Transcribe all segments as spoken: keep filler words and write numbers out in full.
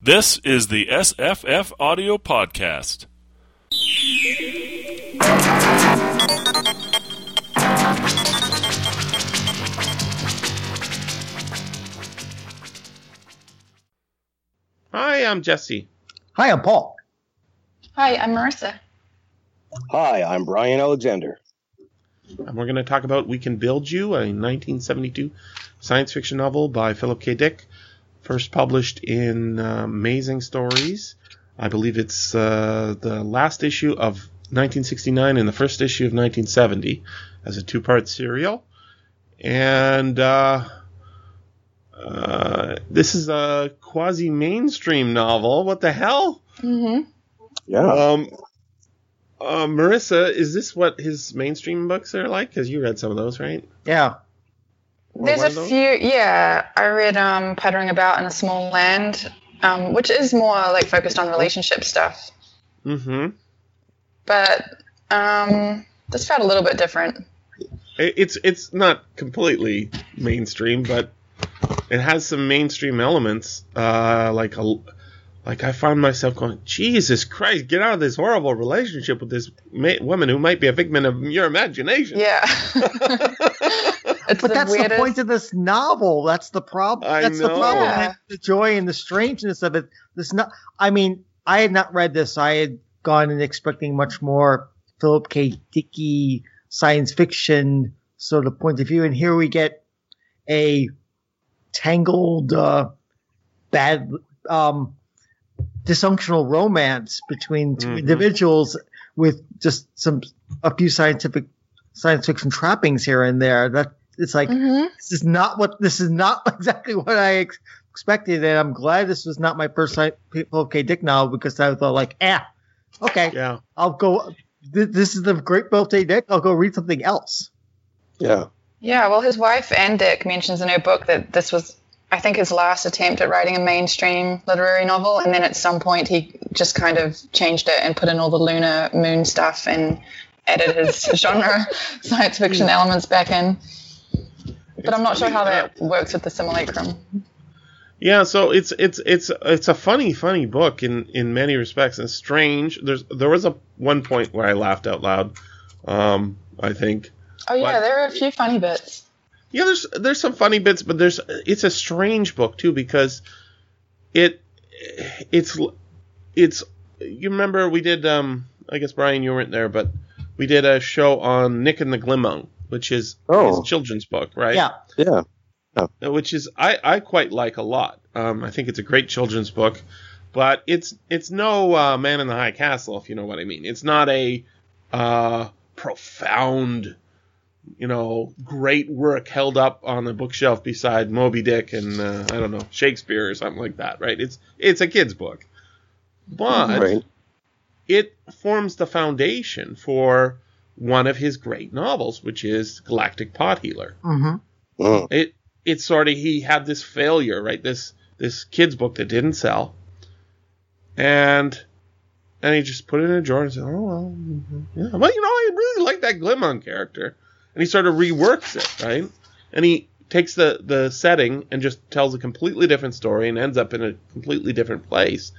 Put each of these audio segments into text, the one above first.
This is the S F F Audio Podcast. Hi, I'm Jesse. Hi, I'm Paul. Hi, I'm Marissa. Hi, I'm Brian Alexander. And we're going to talk about We Can Build You, a nineteen seventy-two science fiction novel by Philip K. Dick. First published in uh, Amazing Stories. I believe it's uh, the last issue of nineteen sixty-nine and the first issue of nineteen seventy as a two-part serial. And uh, uh, this is a quasi-mainstream novel. What the hell? Mm-hmm. Yeah. Um, uh, Marissa, is this what his mainstream books are like? Because you read some of those, right? Yeah. There's a few, yeah. I read um, Puttering About in a Small Land, um, which is more like focused on relationship stuff. Mm-hmm. But um, this felt a little bit different. It's it's not completely mainstream, but it has some mainstream elements. Uh, like a, like I found myself going, Jesus Christ, get out of this horrible relationship with this ma- woman who might be a figment of your imagination. Yeah. It's but the that's weirdest. The point of this novel. That's the problem. I that's know. the problem. Yeah. The joy and the strangeness of it. This no- I mean, I had not read this. I had gone in expecting much more Philip K. Dick science fiction sort of point of view. And here we get a tangled, uh, bad, um, dysfunctional romance between two mm-hmm. individuals with just some a few scientific science fiction trappings here and there. That. It's like mm-hmm. this is not what this is not exactly what I ex- expected, and I'm glad this was not my first Philip K. Dick novel because I thought like, ah, eh, okay, yeah. I'll go. Th- this is the great Philip K. Dick. I'll go read something else. Yeah. Yeah. Well, his wife Anne Dick mentions in her book that this was, I think, his last attempt at writing a mainstream literary novel, and then at some point he just kind of changed it and put in all the lunar moon stuff and added his genre science fiction elements back in. But I'm not sure how that works with the simulacrum. Yeah, so it's it's it's it's a funny, funny book in, in many respects, and strange. There's there was a one point where I laughed out loud. Um, I think. Oh yeah, but, there are a few funny bits. Yeah, there's there's some funny bits, but there's it's a strange book too because it it's it's you remember we did um I guess Brian you weren't there but we did a show on Nick and the Glimmo. Which is oh. his children's book, right? Yeah. Yeah. yeah. Which is I, I quite like a lot. Um, I think it's a great children's book, but it's it's no uh, Man in the High Castle, if you know what I mean. It's not a uh, profound, you know, great work held up on the bookshelf beside Moby Dick and uh, I don't know Shakespeare or something like that, right? It's it's a kid's book, but right. it forms the foundation for one of his great novels, which is Galactic Pot Healer. Mm-hmm. Mm. It it's sort of he had this failure, right? This this kid's book that didn't sell, and and he just put it in a drawer and said, "Oh well, yeah. Well, you know, I really like that Glimmon character," and he sort of reworks it, right? And he takes the the setting and just tells a completely different story and ends up in a completely different place,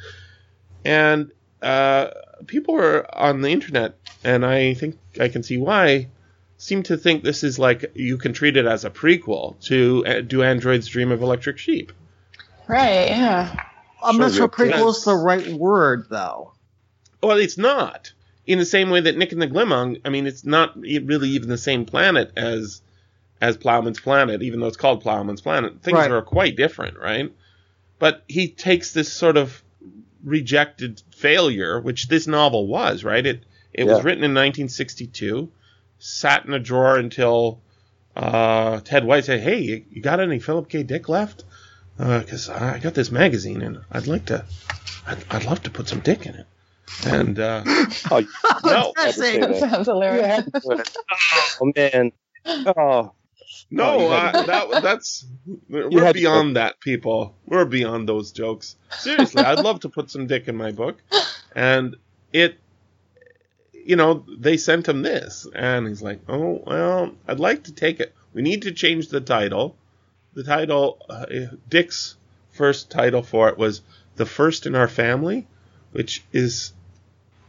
and. Uh, people are on the internet, and I think I can see why, seem to think this is like you can treat it as a prequel to uh, Do Androids Dream of Electric Sheep? Right, yeah. I'm sure not sure prequel is the right word, though. Well, it's not. In the same way that Nick and the Glimong, I mean, it's not really even the same planet as as Plowman's Planet, even though it's called Plowman's Planet. Things right. are quite different, right? But he takes this sort of rejected failure, which this novel was, right? It it yeah. was written in nineteen sixty-two, sat in a drawer until uh, Ted White said, "Hey, you, you got any Philip K. Dick left? Because uh, I got this magazine and I'd like to, I'd, I'd love to put some Dick in it." And uh, oh, no, that sounds hilarious. Oh man, oh. No, oh, uh, that that's we're beyond that, people. We're beyond those jokes. Seriously, I'd love to put some Dick in my book, and it, you know, they sent him this, and he's like, "Oh well, I'd like to take it. We need to change the title. The title, uh, Dick's first title for it was the first in our family, which is,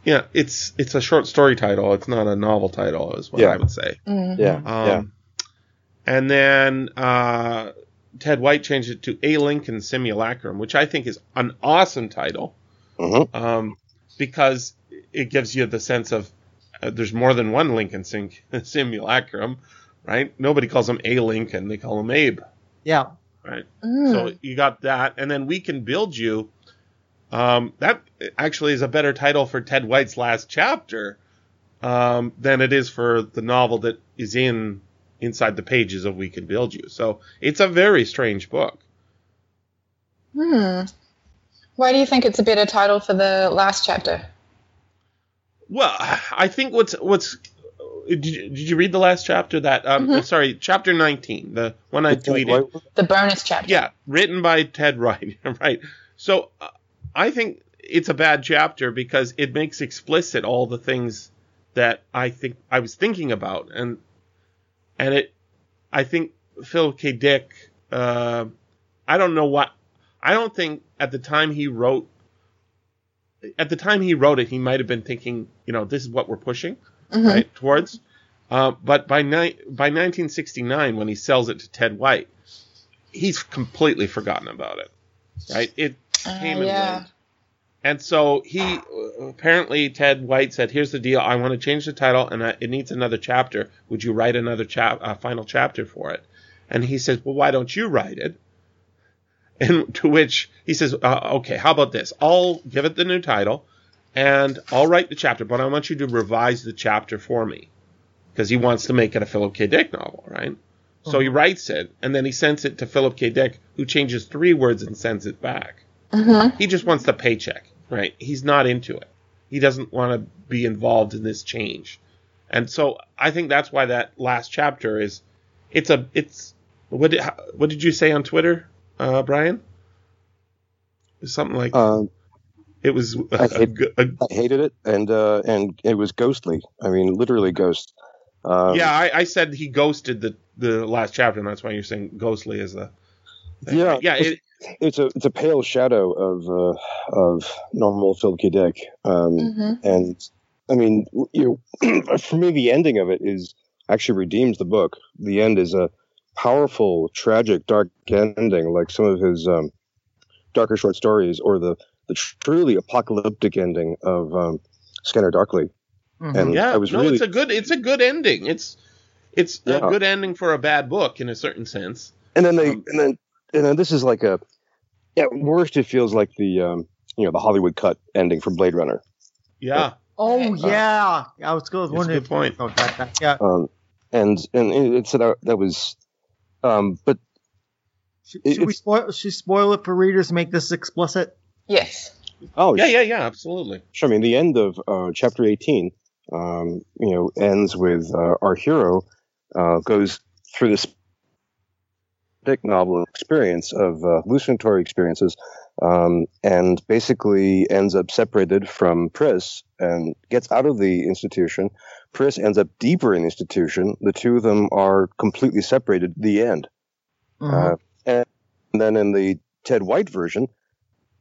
yeah, it's it's a short story title. It's not a novel title, is what yeah. I would say. Mm-hmm. Yeah. Um, yeah. And then uh, Ted White changed it to A Lincoln Simulacrum, which I think is an awesome title, mm-hmm. um, because it gives you the sense of uh, there's more than one Lincoln sim- Simulacrum, right? Nobody calls him A Lincoln; they call him Abe. Yeah. Right. Mm. So you got that, and then We Can Build You. Um, that actually is a better title for Ted White's last chapter um, than it is for the novel that is in inside the pages of We Can Build You. So it's a very strange book. Hmm. Why do you think it's a better title for the last chapter? Well, I think what's what's did you, did you read the last chapter? That um, mm-hmm. sorry, chapter nineteen, the one I tweeted, the bonus chapter. Yeah, written by Ted White. Right. So. Uh, I think it's a bad chapter because it makes explicit all the things that I think I was thinking about, and and it, I think Philip K. Dick, uh, I don't know what, I don't think at the time he wrote, at the time he wrote it, he might have been thinking, you know, this is what we're pushing mm-hmm. right towards, uh, but by ni- by nineteen sixty-nine when he sells it to Ted White, he's completely forgotten about it, right? It. Came uh, and yeah. went. And so he apparently Ted White said, "Here's the deal. I want to change the title, and I, it needs another chapter. Would you write another chap, uh, final chapter for it?" And he says, "Well, why don't you write it?" And to which he says, uh, "Okay, how about this? I'll give it the new title, and I'll write the chapter, but I want you to revise the chapter for me," because he wants to make it a Philip K. Dick novel, right? Uh-huh. So he writes it, and then he sends it to Philip K. Dick, who changes three words and sends it back. Mm-hmm. He just wants the paycheck, right? He's not into it. He doesn't want to be involved in this change. And so I think that's why that last chapter is, it's a, it's, what did, what did you say on Twitter, uh, Brian? Something like, um, it was, a, I, hate, a, a, I hated it. And, uh, and it was ghostly. I mean, literally ghost. Um, yeah. I, I said he ghosted the, the last chapter, and that's why you're saying ghostly is the, thing, yeah. Right? Yeah. It, It's a it's a pale shadow of uh, of normal Philip K. Dick, um, mm-hmm. and I mean, you know, for me, the ending of it is actually redeems the book. The end is a powerful, tragic, dark ending, like some of his um, darker short stories, or the, the truly apocalyptic ending of um, Scanner Darkly. Mm-hmm. And yeah, I was no, really... it's a good it's a good ending. It's it's yeah. a good ending for a bad book in a certain sense. And then they um, and then. And then this is like a, at worst, it feels like the, um, you know, the Hollywood cut ending from Blade Runner. Yeah. Oh, uh, yeah. I was going to wonder. That's a good point. Oh, that, that, yeah. Um, and and it said that, that was, um, but. Should, it, should we spoil? Should spoil it for readers? Make this explicit. Yes. Oh yeah, yeah, yeah, absolutely. Sure. I mean, the end of uh, chapter eighteen, um, you know, ends with uh, our hero uh, goes through this. Dick novel experience of uh, hallucinatory experiences, um, and basically ends up separated from Pris and gets out of the institution. Pris ends up deeper in the institution. The two of them are completely separated. The end. Mm-hmm. Uh, and then in the Ted White version,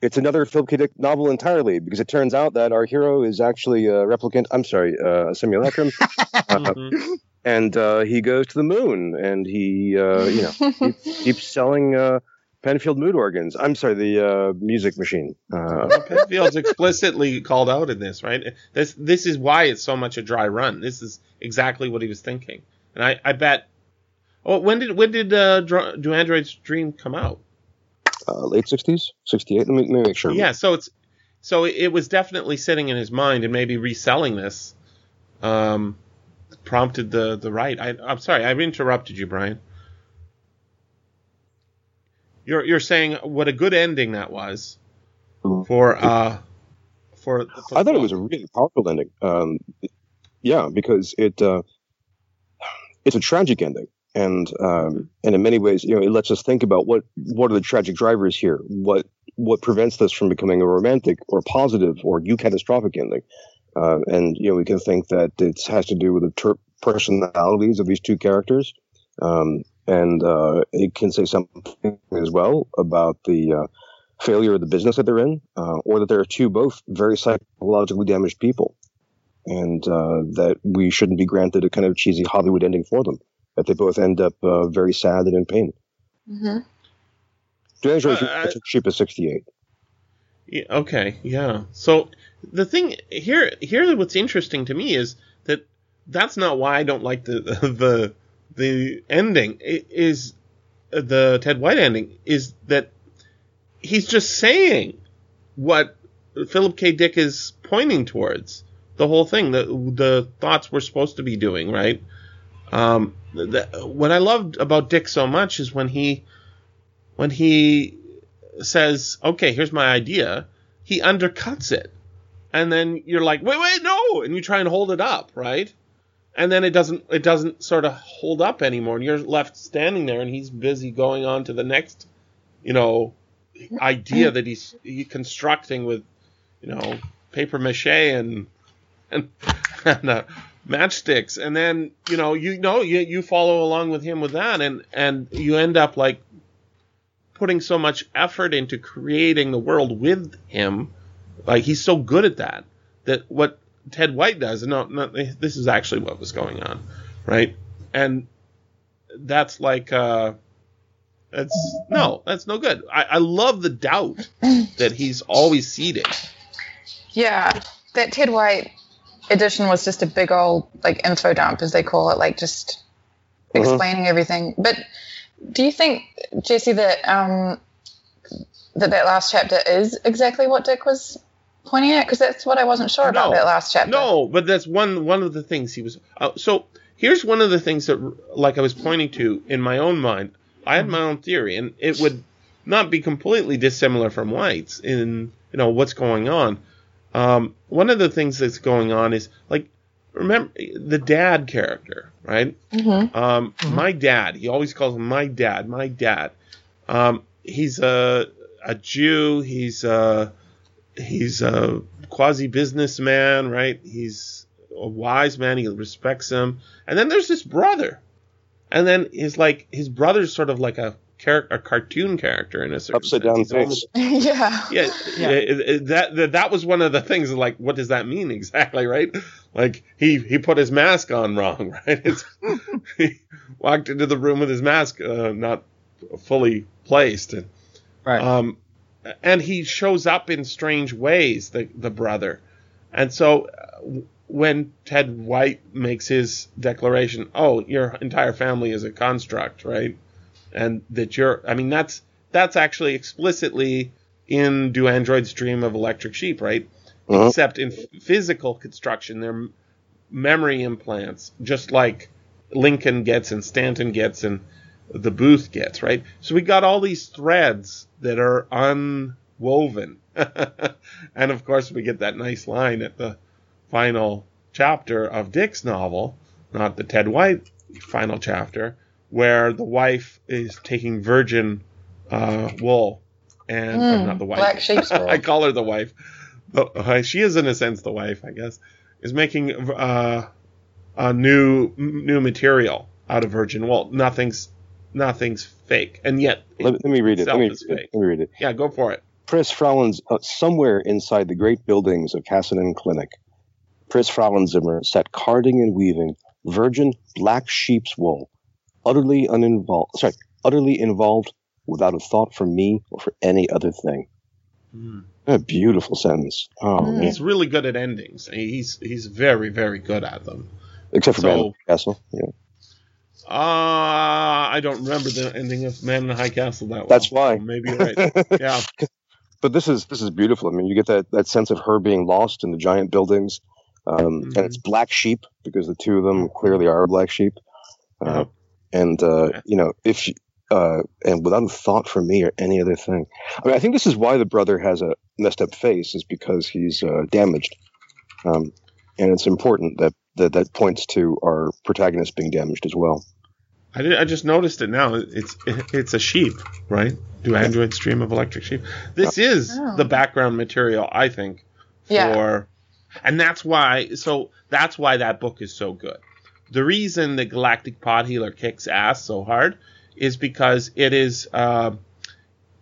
it's another Philip K. Dick novel entirely, because it turns out that our hero is actually a replicant. I'm sorry, uh, a simulacrum. Mm-hmm. uh, And uh, he goes to the moon, and he, uh, you know, keeps, keeps selling uh, Penfield mood organs. I'm sorry, the uh, music machine. Uh, well, Penfield's explicitly called out in this, right? This this is why it's so much a dry run. This is exactly what he was thinking. And I, I bet. Oh, when did when did uh, Do Androids Dream come out? Uh, late sixties, sixty-eight. Let me, let me make sure. Yeah, so it's so it was definitely sitting in his mind, and maybe reselling this. Um. Prompted the the right. I, I'm sorry, I've interrupted you, Brian. You're you're saying what a good ending that was for uh for. The I thought it was a really powerful ending. Um, yeah, because it uh, it's a tragic ending, and um, and in many ways, you know, it lets us think about what what are the tragic drivers here. What what prevents this from becoming a romantic or positive or catastrophic ending. Uh, and, you know, we can think that it has to do with the ter- personalities of these two characters. Um, and uh, it can say something as well about the uh, failure of the business that they're in, uh, or that they're two both very psychologically damaged people, and uh, that we shouldn't be granted a kind of cheesy Hollywood ending for them, that they both end up uh, very sad and in pain. Mm-hmm. D'Angelo uh, is cheap as sixty-eight. Yeah, okay, yeah. So the thing here, here, what's interesting to me is that that's not why I don't like the the the ending. It is the Ted White ending is that he's just saying what Philip K. Dick is pointing towards. The whole thing, the the thoughts we're supposed to be doing, right? Um, the, what I loved about Dick so much is when he when he says, "Okay, here's my idea," he undercuts it, and then you're like, "Wait, wait, no!" and you try and hold it up, right? And then it doesn't it doesn't sort of hold up anymore, and you're left standing there, and he's busy going on to the next, you know, idea that he's he constructing with, you know, paper mache and and, and uh, matchsticks, and then you know you know you, you follow along with him with that, and and you end up like putting so much effort into creating the world with him, like he's so good at that that what Ted White does, no, no this is actually what was going on, right? And that's like uh, that's no, that's no good. I, I love the doubt that he's always seeding. Yeah, that Ted White edition was just a big old like info dump, as they call it, like just mm-hmm. explaining everything. But do you think, Jesse, that um, that that last chapter is exactly what Dick was pointing at? Because that's what I wasn't sure no, about that last chapter. No, but that's one one of the things he was. Uh, so here's one of the things that, like, I was pointing to in my own mind. I had my own theory, and it would not be completely dissimilar from White's in, you know, what's going on. Um, one of the things that's going on is, like, remember the dad character, right? Mm-hmm. Um, mm-hmm. My dad. He always calls him my dad. My dad. Um, he's a a Jew. He's a he's a quasi businessman, right? He's a wise man. He respects him. And then there's this brother. And then his like his brother's sort of like a character, a cartoon character in a certain upside down face. yeah. Yeah. yeah. It, it, that, that that was one of the things. Like, what does that mean exactly, right? Like, he, he put his mask on wrong, right? It's, he walked into the room with his mask uh, not fully placed. And, right. Um, and he shows up in strange ways, the, the brother. And so uh, when Ted White makes his declaration, oh, your entire family is a construct, right? And that you're, I mean, that's that's actually explicitly in Do Androids Dream of Electric Sheep, right? Uh-huh. Except in f- physical construction, they're m- memory implants, just like Lincoln gets and Stanton gets and the Booth gets, right? So we got all these threads that are unwoven. And, of course, we get that nice line at the final chapter of Dick's novel, not the Ted White final chapter, where the wife is taking virgin uh, wool, and mm, not the wife. Black sheep's wool. I call her the wife. But, uh, she is, in a sense, the wife, I guess, is making uh, a new new material out of virgin wool. Nothing's nothing's fake, and yet let, let me read it. Let me, let me read it. Yeah, go for it. Pris Frauen's uh, somewhere inside the great buildings of Kassanin Clinic. Pris Frauenzimmer sat carding and weaving virgin black sheep's wool. Utterly uninvolved, sorry, utterly involved, without a thought for me or for any other thing. Mm. What a beautiful sentence. Oh, mm. He's really good at endings. He's he's very very good at them. Except for so, Man in the High Castle. Yeah. Uh I don't remember the ending of Man in the High Castle that well. That's why. So maybe you're right. Yeah. But this is this is beautiful. I mean, you get that that sense of her being lost in the giant buildings, um, mm-hmm. and it's black sheep because the two of them clearly are black sheep. Uh, yeah. And, uh, you know, if, uh, and without a thought for me or any other thing. I mean, I think this is why the brother has a messed up face, is because he's, uh, damaged. Um, and it's important that, that, that points to our protagonist being damaged as well. I did, I just noticed it now. It's, it's a sheep, right? Do Androids Dream of Electric Sheep? This is oh. the background material, I think, for, yeah. and that's why, so that's why that book is so good. The reason the Galactic Pod Healer kicks ass so hard is because it is, uh,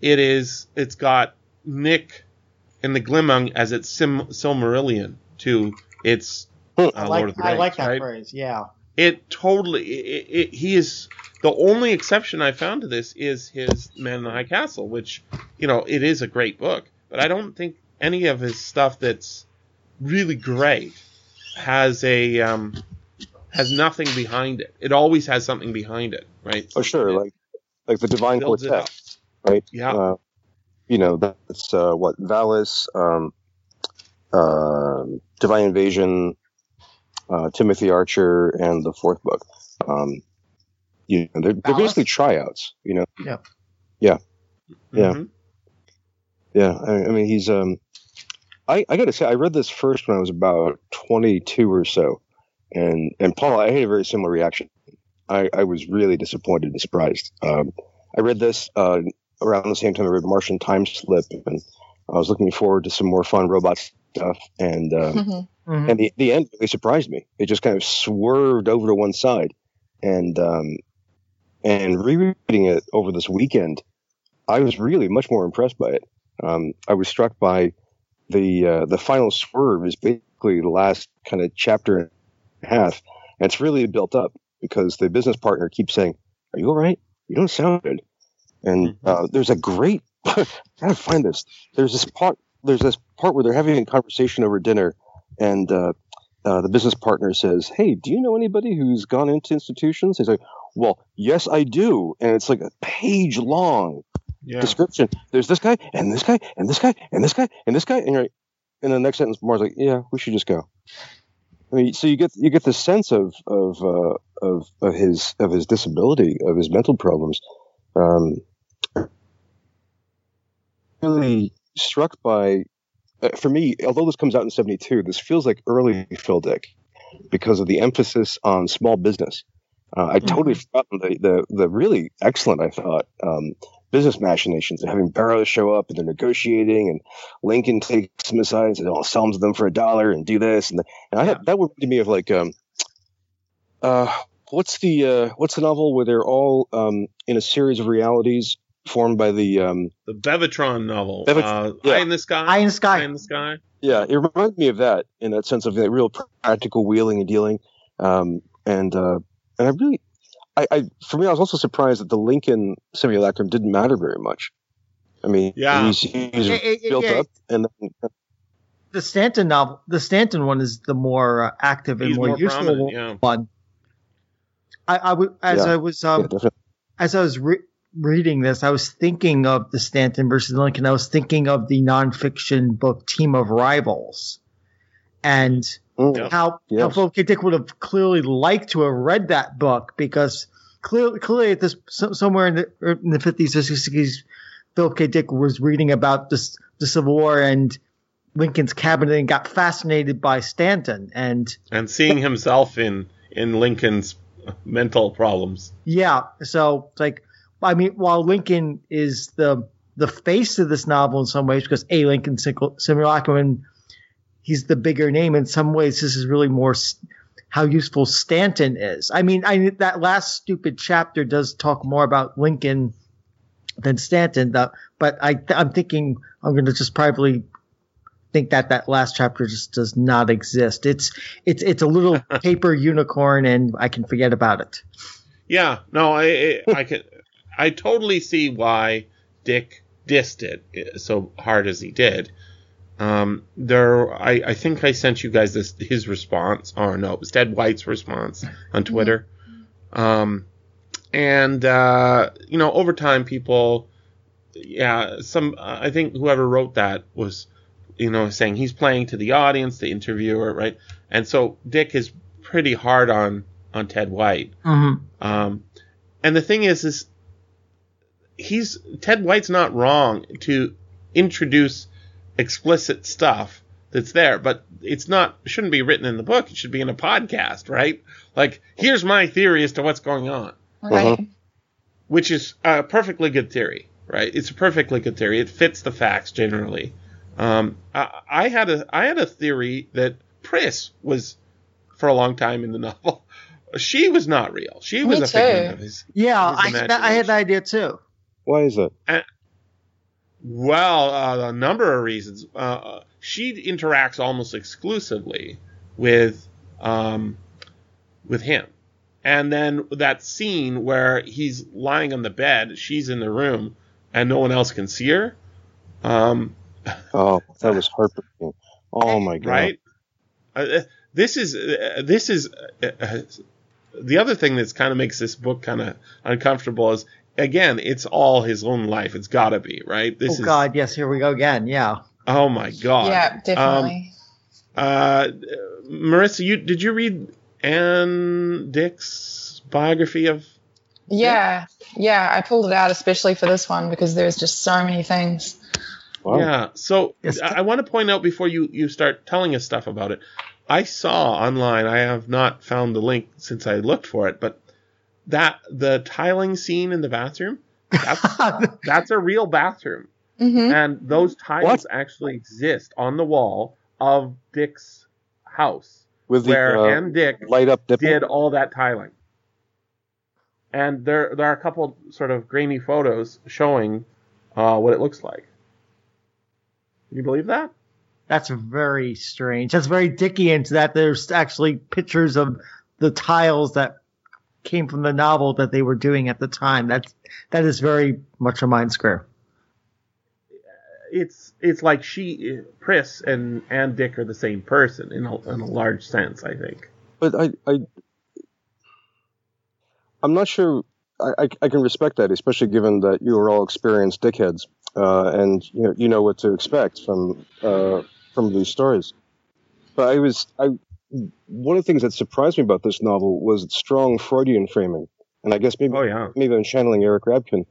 it is, it's got Nick and the Glimung as its Sim- Silmarillion to its uh, like, Lord of the Rings. I like that right? phrase, yeah. It totally, it, it, he is, the only exception I found to this is his Man in the High Castle, which, you know, it is a great book, but I don't think any of his stuff that's really great has a, um, has nothing behind it. It always has something behind it, right? Oh, sure, it, like like the Divine Quartet, right? Yeah. Uh, you know, that's, uh, what, Valis, um, uh, Divine Invasion, Uh, Timothy Archer, and the fourth book. Um, you know, they're, they're basically tryouts, you know? Yeah. Yeah. Yeah. Mm-hmm. Yeah. I, I mean, he's, um, I, I gotta say, I read this first when I was about twenty-two or so. And, and Paul, I had a very similar reaction. I, I was really disappointed and surprised. Um, I read this, uh, around the same time I read Martian Time Slip, and I was looking forward to some more fun robot stuff. And, um, mm-hmm. Mm-hmm. And the, the end really surprised me. It just kind of swerved over to one side. And um, and rereading it over this weekend, I was really much more impressed by it. Um, I was struck by the uh, the final swerve is basically the last kind of chapter and a half. And it's really built up because the business partner keeps saying, "Are you all right? You don't sound good." And mm-hmm. uh, there's a great – I gotta find this. There's this part, there's this part where they're having a conversation over dinner. And uh, uh, the business partner says, "Hey, do you know anybody who's gone into institutions?" He's like, "Well, yes, I do." And it's like a page long yeah. description. There's this guy, and this guy, and this guy, and this guy, and this guy. And you're like, in the next sentence, Mar's like, "Yeah, we should just go." I mean, so you get you get the sense of of uh, of, of his of his disability, of his mental problems. Um, really struck by. Uh, for me, although this comes out in seventy-two, this feels like early Phil Dick because of the emphasis on small business. Uh, I mm-hmm. totally forgot the, the the really excellent, I thought, um, business machinations and having Barrows show up and they're negotiating and Lincoln takes them aside and says, "I'll sell them to them for a dollar and do this." And, the, and I had, yeah. that reminded me of like, um, uh, what's the uh, what's the novel where they're all um, in a series of realities formed by the um, the Bevatron novel, Bevat- uh, yeah. Eye in the Sky. Eye in the Sky. Eye in the Sky. Yeah, it reminds me of that in that sense of that real practical wheeling and dealing. Um, and uh, and I really, I, I for me, I was also surprised that the Lincoln simulacrum didn't matter very much. I mean, yeah, he's, he's it, it, built it, it, up, and then, the Stanton novel, the Stanton one is the more uh, active and more, more useful yeah. one. I, I would as yeah. I was um, yeah, as I was. Re- Reading this, I was thinking of the Stanton versus Lincoln. I was thinking of the nonfiction book Team of Rivals, and Ooh, how, yes. how Philip K. Dick would have clearly liked to have read that book because clearly, clearly at this somewhere in the in the fifties or sixties, Philip K. Dick was reading about this, the Civil War and Lincoln's cabinet and got fascinated by Stanton and and seeing himself in in Lincoln's mental problems. Yeah, so like. I mean, while Lincoln is the the face of this novel in some ways, because A. Lincoln Simulacrum, he's the bigger name. In some ways, this is really more st- how useful Stanton is. I mean, I that last stupid chapter does talk more about Lincoln than Stanton, though, but I, I'm thinking I'm going to just probably think that that last chapter just does not exist. It's it's it's a little paper unicorn, and I can forget about it. Yeah, no, I I, I can. I totally see why Dick dissed it so hard as he did. Um, there, I, I think I sent you guys this his response, or no, it was Ted White's response on Twitter. Um, and uh, you know, over time, people, yeah, some. Uh, I think whoever wrote that was, you know, saying he's playing to the audience, the interviewer, right? And so Dick is pretty hard on on Ted White. Mm-hmm. Um, and the thing is, is. He's Ted White's not wrong to introduce explicit stuff that's there, but it's not shouldn't be written in the book. It should be in a podcast, right? Like, here's my theory as to what's going on, right? Which is a perfectly good theory, right? It's a perfectly good theory. It fits the facts generally. Um, I, I had a I had a theory that Pris was for a long time in the novel. She was not real. She was Me a figment of his. Yeah, his I, I had the idea too. Why is it? And Well, uh, a number of reasons. Uh, she interacts almost exclusively with um, with him. And then that scene where he's lying on the bed, she's in the room, and no one else can see her. Um, oh, that was heartbreaking. Oh, my God. Right? Uh, this is, uh, this is uh, uh, the other thing that's kind of makes this book kind of uncomfortable is, again, it's all his own life. It's got to be, right? This oh, is, God, yes, here we go again, yeah. Oh, my God. Yeah, definitely. Um, uh, Marissa, you did you read Anne Dick's biography of... Yeah, yeah, I pulled it out especially for this one because there's just so many things. Wow. Yeah, so yes. I, I want to point out before you, you start telling us stuff about it, I saw online, I have not found the link since I looked for it, but that the tiling scene in the bathroom, that's, that's a real bathroom. Mm-hmm. And those tiles what? actually exist on the wall of Dick's house. With where the, uh, Anne Dick light up did all that tiling. And there there are a couple sort of grainy photos showing uh, what it looks like. Can you believe that? That's very strange. That's very Dickian that there's actually pictures of the tiles that came from the novel that they were doing at the time. That's, that is very much a mind square. It's it's like she, Pris, and Anne Dick are the same person in a, in a large sense, I think. But I, I I'm not sure. I, I, I can respect that, especially given that you are all experienced dickheads, uh, and you know you know what to expect from uh, from these stories. But I was I one of the things that surprised me about this novel was its strong Freudian framing, and I guess maybe oh, yeah. maybe I'm channeling Eric Rabkin,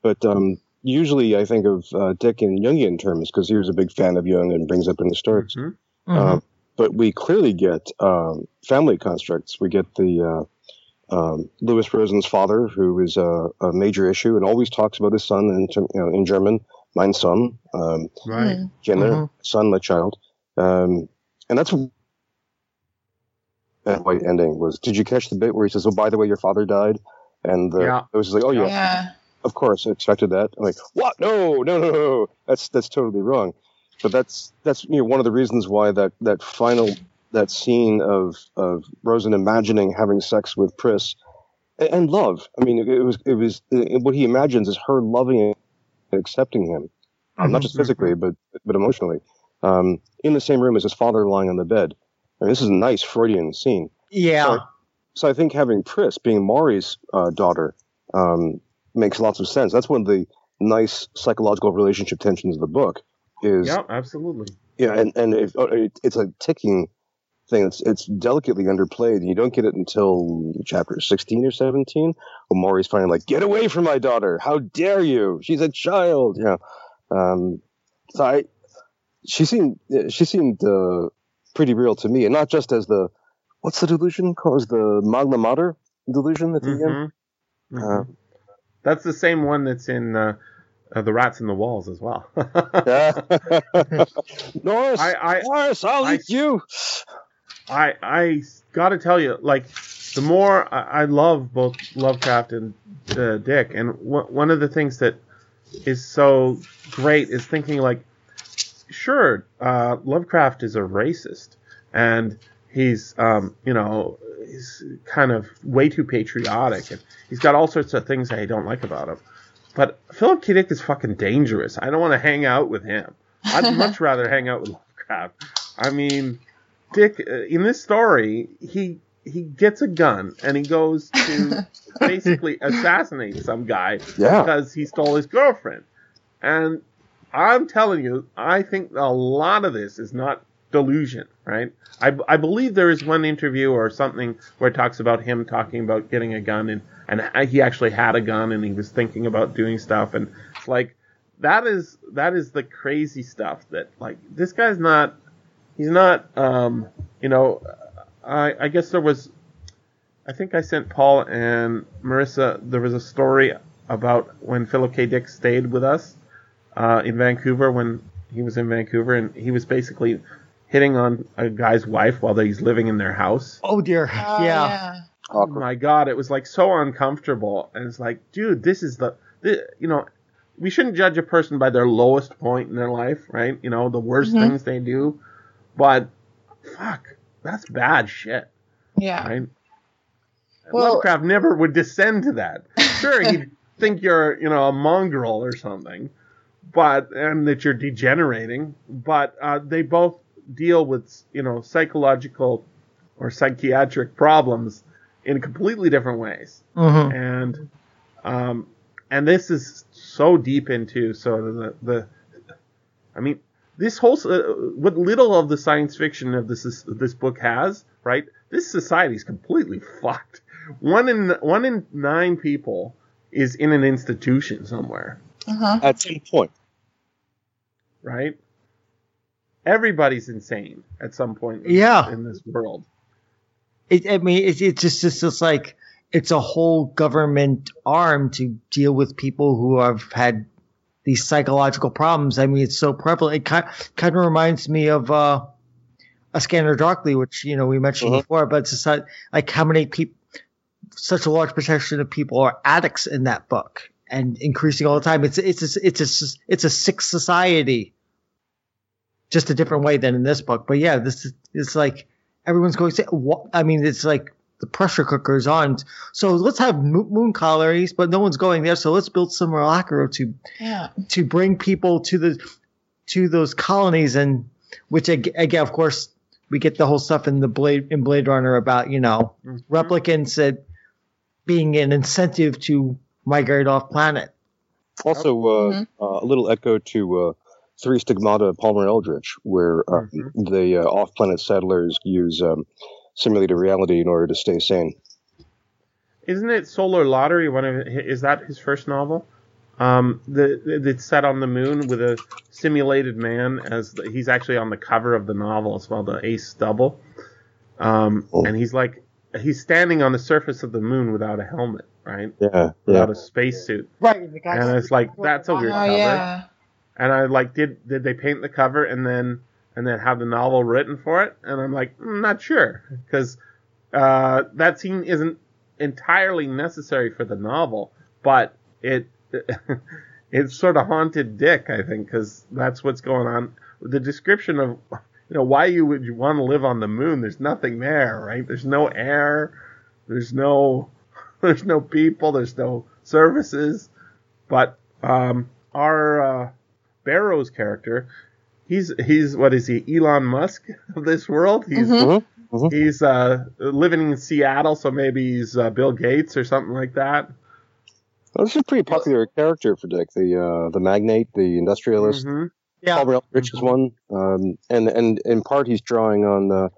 but. Um, Usually I think of uh, Dick in Jungian terms because he was a big fan of Jung and brings up in the stories. Mm-hmm. Mm-hmm. Uh, but we clearly get um, family constructs. We get the uh, um, Louis Rosen's father, who is a, a major issue and always talks about his son in, you know, in German, mein Sohn, um, right. Kinder, mm-hmm. son, my child. Um, and that's that white ending was, did you catch the bit where he says, oh, by the way, your father died? And the, yeah. it was like, oh, yeah. yeah. Of course, I expected that. I'm like, what? No, no, no, no. That's that's totally wrong. But that's that's you know one of the reasons why that, that final that scene of of Rosen imagining having sex with Pris and love. I mean, it, it was it was it, what he imagines is her loving and accepting him, mm-hmm. not just physically but but emotionally, um, in the same room as his father lying on the bed. I mean, this is a nice Freudian scene. Yeah. So, so I think having Pris being Maury's uh, daughter. Um, makes lots of sense. That's one of the nice psychological relationship tensions of the book. Is yeah, absolutely. Yeah, and and if, it's a ticking thing. It's it's delicately underplayed, and you don't get it until chapter sixteen or seventeen. When Maury's finally like, "Get away from my daughter! How dare you? She's a child!" Yeah. Um, so I, she seemed she seemed uh, pretty real to me, and not just as the what's the delusion called? The Magna Mater delusion at the mm-hmm. end. Mm-hmm. Uh, That's the same one that's in uh, uh, The Rats in the Walls as well. Norris, I, I, Norris, I'll I, eat you. I I got to tell you, like, the more I, I love both Lovecraft and uh, Dick, and w- one of the things that is so great is thinking, like, sure, uh, Lovecraft is a racist, and he's, um, you know, he's kind of way too patriotic, and he's got all sorts of things I don't like about him. But Philip K. Dick is fucking dangerous. I don't want to hang out with him. I'd much rather hang out with Lovecraft. I mean, Dick, in this story, he he gets a gun and he goes to basically assassinate some guy yeah. because he stole his girlfriend. And I'm telling you, I think a lot of this is not delusion, right? I, I believe there is one interview or something where it talks about him talking about getting a gun, and, and he actually had a gun and he was thinking about doing stuff, and it's like, that is that is the crazy stuff that, like, this guy's not, he's not, um, you know, I, I guess there was, I think I sent Paul and Marissa, there was a story about when Philip K. Dick stayed with us uh, in Vancouver, when he was in Vancouver, and he was basically hitting on a guy's wife while he's living in their house. Oh, dear. Oh, yeah. yeah. Oh, my God. It was, like, so uncomfortable. And it's like, dude, this is the, this, you know, we shouldn't judge a person by their lowest point in their life, right? You know, the worst mm-hmm. things they do. But fuck, that's bad shit. Yeah. Right? Well, Lovecraft never would descend to that. Sure, he'd think you're, you know, a mongrel or something, but and that you're degenerating. But uh, they both deal with, you know, psychological or psychiatric problems in completely different ways. Mm-hmm. And um, and this is so deep into so the the, I mean, this whole uh, what little of the science fiction of this is, this book has, right? This society is completely fucked. One in one in nine people is in an institution somewhere. Uh-huh. At some point, right? Everybody's insane at some point. Yeah. in, in this world. It, I mean, it's it just it's just like it's a whole government arm to deal with people who have had these psychological problems. I mean, it's so prevalent. It kind, kind of reminds me of uh, A Scanner Darkly, which, you know, we mentioned uh-huh. before. But it's just like, like how many people, such a large percentage of people are addicts in that book, and increasing all the time. It's it's a, it's a, it's a sick society, just a different way than in this book. But yeah, this is it's like. Everyone's going to say, what? I mean, it's like the pressure cooker is on. So let's have moon colonies, but no one's going there. So let's build some Morlacro to yeah. to bring people to the to those colonies, and which again, of course, we get the whole stuff in the Blade in Blade Runner about you know mm-hmm. replicants that being an incentive to migrate off planet. Also, uh, mm-hmm. uh, a little echo to. Uh, Three Stigmata of Palmer Eldritch, where uh, mm-hmm. the uh, off-planet settlers use um, simulated reality in order to stay sane. Isn't it Solar Lottery? One of is that his first novel? Um, the that's set on the moon with a simulated man as the, he's actually on the cover of the novel as well, the Ace Double, um, oh. and he's like he's standing on the surface of the moon without a helmet, right? Yeah, without yeah. a spacesuit. Right, the guy. And it's like that's a weird oh, cover. Yeah. And I like, did did they paint the cover and then and then have the novel written for it? And I'm like, I'm not sure, because uh, that scene isn't entirely necessary for the novel, but it it sort of haunted Dick, I think, because that's what's going on. The description of you know why you would you want to live on the moon? There's nothing there, right? There's no air, there's no there's no people, there's no services, but um, our uh, Barrow's character, he's he's what is he? Elon Musk of this world. He's mm-hmm. Mm-hmm. he's uh, living in Seattle, so maybe he's uh, Bill Gates or something like that. Well, this is a pretty popular character for Dick, the uh, the magnate, the industrialist. Mm-hmm. Yeah, Palmer Eldritch is one, um, and and in part he's drawing on uh,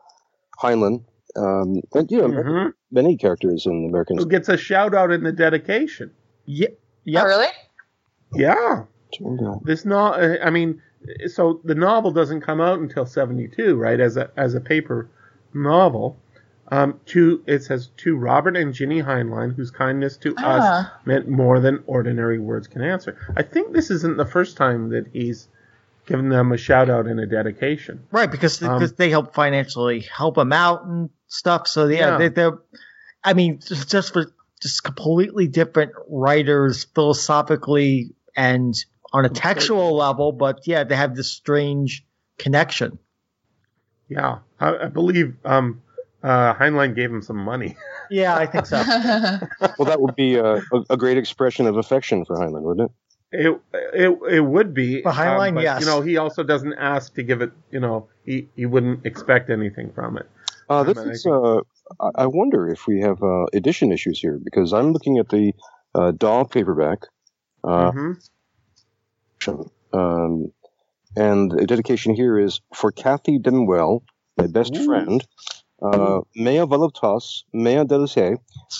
Heinlein, um, and you know mm-hmm. many characters in American. Who gets a shout out in the dedication? Yeah. Yep. Oh, really? Yeah. This no, I mean, so the novel doesn't come out until seventy-two, right? As a as a paper novel, um, to it says to Robert and Ginny Heinlein, whose kindness to ah. us meant more than ordinary words can answer. I think this isn't the first time that he's given them a shout out and a dedication, right? Because um, because they help financially help him out and stuff. So yeah, yeah. They, they're, I mean, just for just completely different writers philosophically and. On a textual level, but yeah, they have this strange connection. Yeah, I, I believe um, uh, Heinlein gave him some money. Yeah, I think so. Well, that would be a, a great expression of affection for Heinlein, wouldn't it? It it, it would be. But Heinlein, um, but, yes. You know, he also doesn't ask to give it. You know, he, he wouldn't expect anything from it. Uh, this um, is. I, uh, I wonder if we have uh, edition issues here, because I'm looking at the uh, Dahl paperback. Uh, mm-hmm. Um, and the dedication here is for Kathy Denwell, my best Ooh. friend, uh, mea voluptas, mea delice,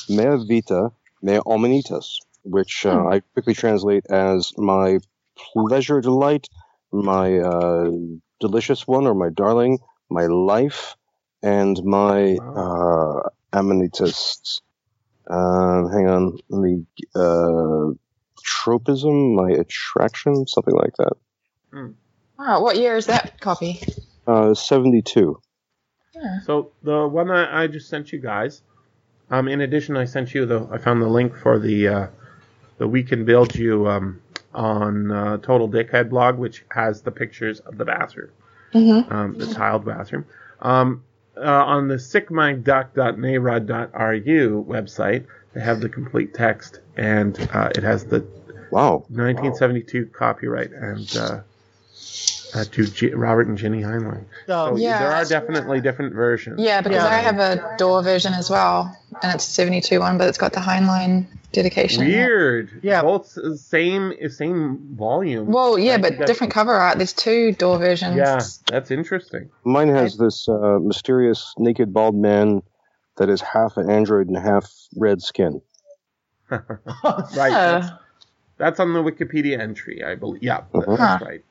mea vita, mea omnitas, which uh, hmm. I quickly translate as my pleasure delight, my uh, delicious one, or my darling, my life, and my uh, amenitas. Uh, hang on, let me... Uh, tropism, my attraction, something like that. Mm. Wow, what year is that copy? Uh, seventy-two. Yeah. So the one I, I just sent you guys. Um, in addition, I sent you the. I found the link for the uh, the We Can Build You um, on uh, Total Dickhead blog, which has the pictures of the bathroom, mm-hmm. um, the tiled bathroom. Um, uh, on the sick mind doc dot narod dot r u website, they have the complete text, and uh, it has the wow. nineteen seventy-two wow. copyright and uh, uh, to G- Robert and Ginny Heinlein. Um, so yeah, there are definitely yeah. different versions. Yeah, because um, I have a Door version as well, and it's a seventy-two one, but it's got the Heinlein dedication. Weird. Yeah, both same same volume. Well, yeah, but different cover art. There's two Door versions. Yeah, that's interesting. Mine has this uh, mysterious naked bald man that is half an android and half red skin. Right. Yeah. That's, that's on the Wikipedia entry, I believe. Yeah, that's uh-huh. right.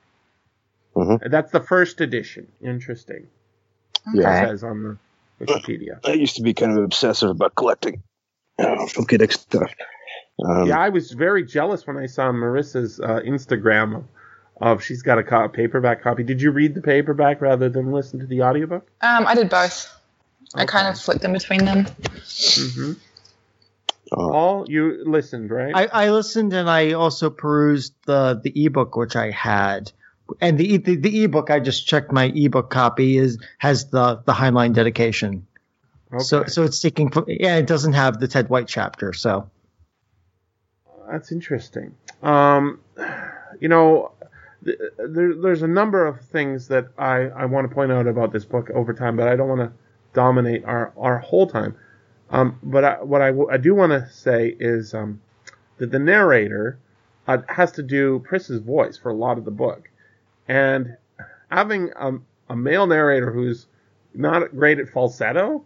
Uh-huh. That's the first edition. Interesting. Okay. It says on the Wikipedia. I used to be kind of obsessive about collecting uh, Funky Dick stuff. Um, yeah, I was very jealous when I saw Marissa's uh, Instagram of, of she's got a co- paperback copy. Did you read the paperback rather than listen to the audiobook? Um, I did both. Okay. I kind of flipped them between them. Mm-hmm. Uh, Paul, you listened, right? I, I listened, and I also perused the the ebook which I had, and the the, the ebook I just checked. My ebook copy is has the the Heinlein dedication. Okay. So so it's taking yeah. It doesn't have the Ted White chapter, so. That's interesting. Um, you know, th- there, there's a number of things that I, I want to point out about this book over time, but I don't want to dominate our, our whole time. Um, but I, what I, w- I do want to say is um, that the narrator uh, has to do Pris's voice for a lot of the book. And having a, a male narrator who's not great at falsetto,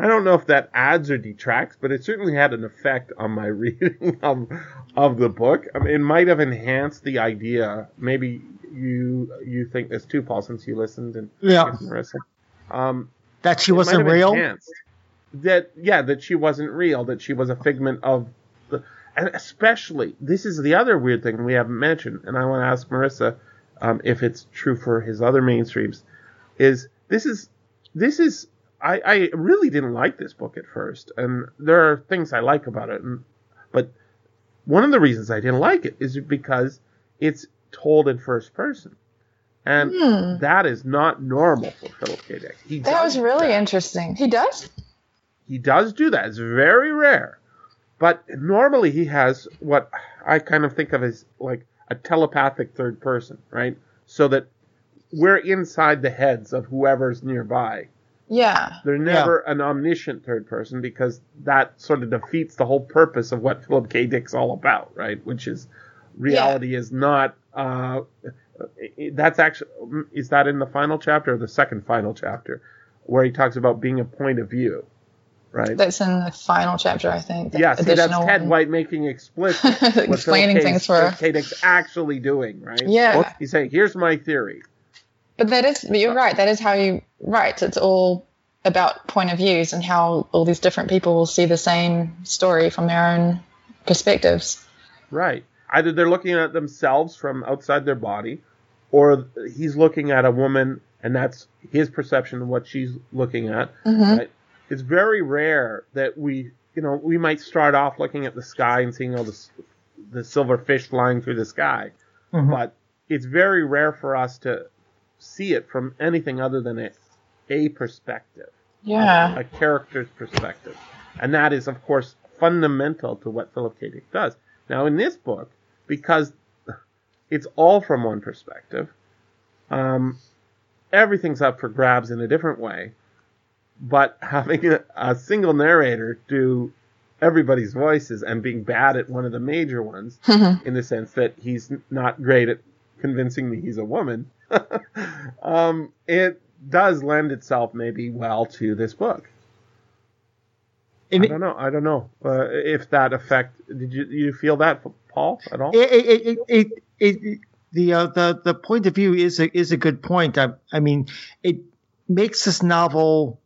I don't know if that adds or detracts, but it certainly had an effect on my reading of of the book. I mean, it might have enhanced the idea. Maybe you you think this too, Paul, since you listened and yeah, Marissa, um, that she wasn't real. That yeah, that she wasn't real. That she was a figment of the, and especially this is the other weird thing we haven't mentioned, and I want to ask Marissa um, if it's true for his other mainstreams. Is this is this is. I, I really didn't like this book at first, and there are things I like about it. And, but one of the reasons I didn't like it is because it's told in first person, and mm. that is not normal for Philip K. Dick. He that was really that. interesting. He does? He does do that. It's very rare. But normally he has what I kind of think of as like a telepathic third person, right? So that we're inside the heads of whoever's nearby. Yeah. They're never yeah. an omniscient third person because that sort of defeats the whole purpose of what Philip K. Dick's all about, right? Which is reality yeah. is not uh, that's actually is that in the final chapter or the second final chapter where he talks about being a point of view, right? That's in the final chapter, I think. Yeah, see, that's Ted White making explicit explaining what Philip things K. for Philip K. Dick's actually doing, right? Yeah. Well, he's saying, here's my theory. But that is, but you're right. That is how you write. It's all about point of views and how all these different people will see the same story from their own perspectives. Right. Either they're looking at themselves from outside their body, or he's looking at a woman and that's his perception of what she's looking at. Mm-hmm. Right? It's very rare that we, you know, we might start off looking at the sky and seeing all the, the silver fish flying through the sky. Mm-hmm. But it's very rare for us to see it from anything other than a, a perspective, yeah, a, a character's perspective, and that is, of course, fundamental to what Philip K. Dick does. Now, in this book, because it's all from one perspective, um, everything's up for grabs in a different way. But having a, a single narrator do everybody's voices and being bad at one of the major ones, in the sense that he's not great at convincing me he's a woman. um, it does lend itself maybe well to this book. It, I don't know. I don't know uh, if that effect. Did you you feel that, Paul, at all? It it it, it, it the uh, the the point of view is a, is a good point. I I mean, it makes this novel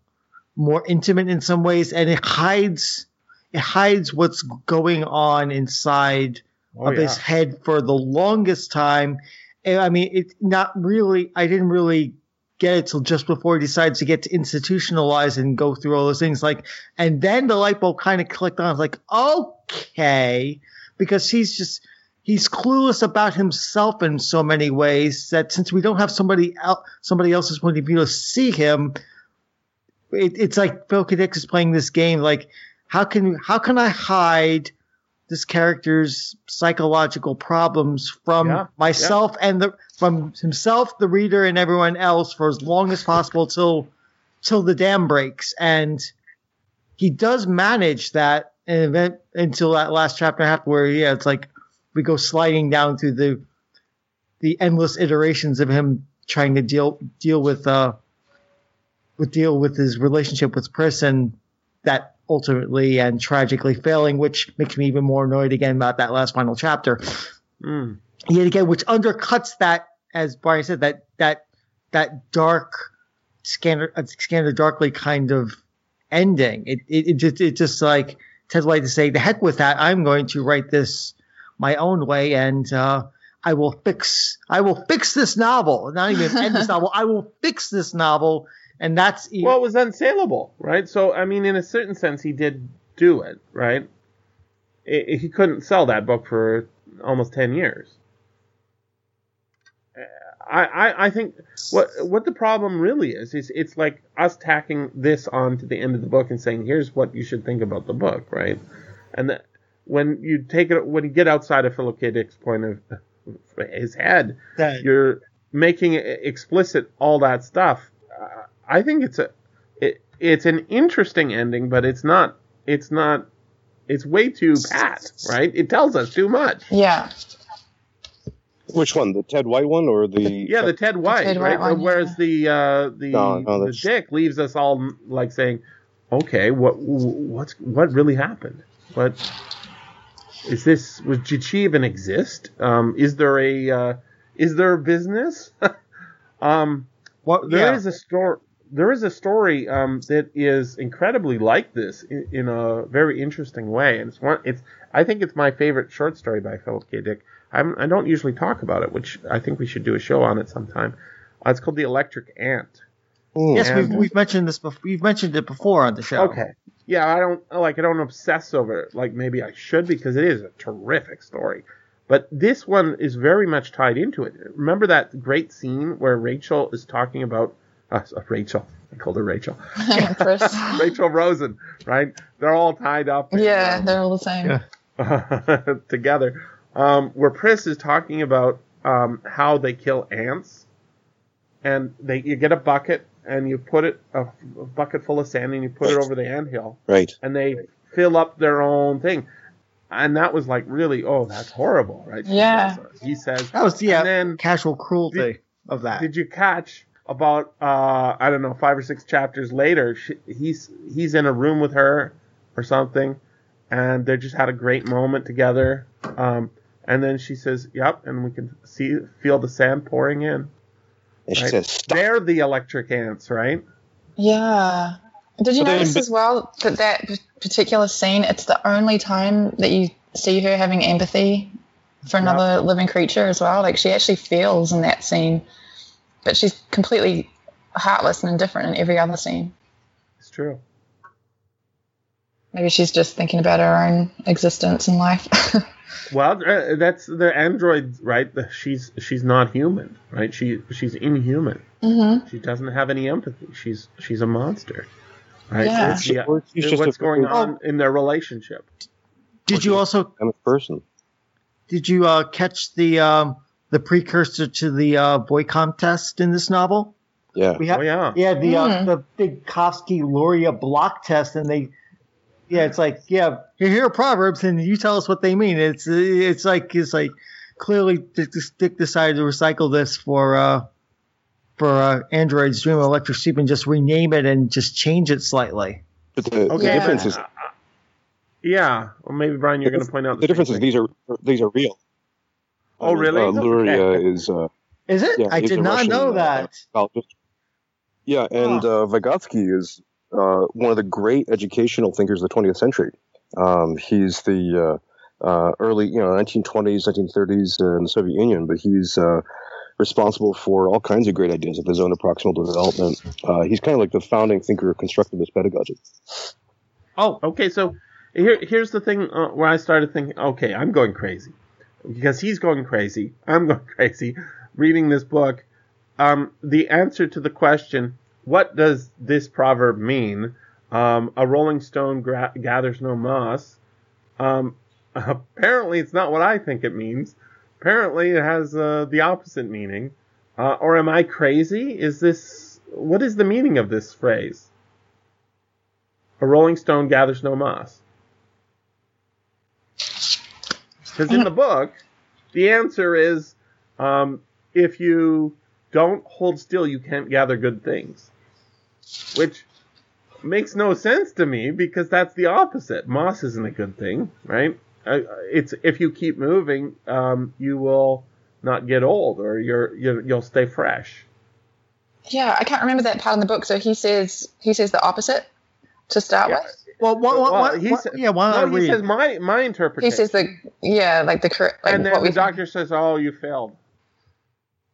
more intimate in some ways, and it hides it hides what's going on inside oh, of yeah. his head for the longest time. I mean, it's not really, I didn't really get it till just before he decides to get to institutionalize and go through all those things. Like, and then the light bulb kind of clicked on. I was like, okay, because he's just, he's clueless about himself in so many ways that since we don't have somebody out, somebody else's point of view to see him, it, it's like Phil K. Dick is playing this game. Like, how can, how can I hide this character's psychological problems from yeah, myself yeah. and the, from himself, the reader, and everyone else for as long as possible till, till the dam breaks. And he does manage that event until that last chapter and a half where, yeah, it's like, we go sliding down through the the endless iterations of him trying to deal deal with uh with deal with his relationship with Pris, and that ultimately and tragically failing, which makes me even more annoyed again about that last final chapter. Mm. Yet again, which undercuts that, as Brian said, that that that dark Scanner Scanner Darkly kind of ending. It it it just, it just like Ted White to say, the heck with that, I'm going to write this my own way, and uh, I will fix. I will fix this novel. Not even end this novel. I will fix this novel, and that's even- well, it was unsaleable, right? So, I mean, in a certain sense, he did do it, right? It, it, he couldn't sell that book for almost ten years. I, I, I think what what the problem really is is it's like us tacking this on to the end of the book and saying, here's what you should think about the book, right? And that. When you take it, when you get outside of Philip K. Dick's point of his head, that, you're making explicit all that stuff. Uh, I think it's a, it, it's an interesting ending, but it's not, it's not, it's way too pat, right? It tells us too much. Yeah. Which one, the Ted White one, or the? Yeah, the Ted White, the Ted White right? One, Whereas yeah. the uh, the, no, no, the Dick leaves us all like saying, okay, what what's what really happened? What? Is this, would G G even exist? Um, is there a, uh, is there a business? um, well, there yeah. is a story, there is a story, um, that is incredibly like this in, in a very interesting way. And it's one, it's, I think it's my favorite short story by Philip K. Dick. I'm, I don't usually talk about it, which I think we should do a show on it sometime. Uh, it's called The Electric Ant. Ooh. Yes, and, we've, we've mentioned this before. We've mentioned it before on the show. Okay. Yeah, I don't like. I don't obsess over it. Like maybe I should, because it is a terrific story. But this one is very much tied into it. Remember that great scene where Rachel is talking about uh, Rachel. I called her Rachel. Rachel Rosen, right? They're all tied up. Yeah, and, um, they're all the same together. Um, where Pris is talking about um, how they kill ants, and they you get a bucket. And you put it a, a bucket full of sand, and you put it over the anthill. Right. And they fill up their own thing, and that was like really, oh, that's horrible, right? Yeah. He says that was yeah. And then, casual cruelty did, of that. Did you catch about uh, I don't know five or six chapters later? She, he's he's in a room with her or something, and they just had a great moment together. Um, and then she says, "Yep," and we can see feel the sand pouring in. And she right. says, stop. They're the electric ants, right? Yeah. Did you but notice then, as well that that particular scene, it's the only time that you see her having empathy for another yeah. living creature as well? Like, she actually feels in that scene, but she's completely heartless and indifferent in every other scene. It's true. Maybe she's just thinking about her own existence in life. Well, that's the android, right? She's she's not human, right? She she's inhuman. Mm-hmm. She doesn't have any empathy. She's she's a monster, right? Yeah. It's, yeah it's what's going on in their relationship? Did you also? I'm a person. Did you uh, catch the um, the precursor to the uh, Boycom test in this novel? Yeah. We have, oh yeah. Yeah. The mm-hmm. uh, the big Kofsky-Luria block test, and they. Yeah, it's like yeah, you hear proverbs and you tell us what they mean. It's it's like it's like clearly Dick decided to recycle this for uh, for uh, Android's Dream of Electric Sheep and just rename it and just change it slightly. But the, okay. the difference is, uh, yeah, well maybe Brian, you're going to point out the, the difference is these are these are real. Oh really? Uh, Luria okay. is uh, is it? Yeah, I did not Russian, know that. Uh, yeah, and oh. uh, Vygotsky is. Uh, one of the great educational thinkers of the twentieth century. Um, he's the uh, uh, early, you know, nineteen twenties, nineteen thirties uh, in the Soviet Union, but he's uh, responsible for all kinds of great ideas of his own approximal development. Uh, he's kind of like the founding thinker of constructivist pedagogy. Oh, okay. So here, here's the thing uh, where I started thinking, okay, I'm going crazy. because he's going crazy. I'm going crazy reading this book. Um, the answer to the question, what does this proverb mean? Um, a rolling stone gra- gathers no moss. Um, apparently it's not what I think it means. Apparently it has uh, the opposite meaning. Uh, or am I crazy? Is this, what is the meaning of this phrase? A rolling stone gathers no moss. Because in the book, the answer is, um, if you don't hold still, you can't gather good things. Which makes no sense to me, because that's the opposite. Moss isn't a good thing, right? It's if you keep moving, um, you will not get old, or you're, you're you'll stay fresh. Yeah, I can't remember that part in the book. So he says he says the opposite to start yeah. with. Well, one, one, well, he, one, says, yeah, no, he says my my interpretation. He says the yeah, like the correct. Like and then what the doctor think. says, "Oh, you failed."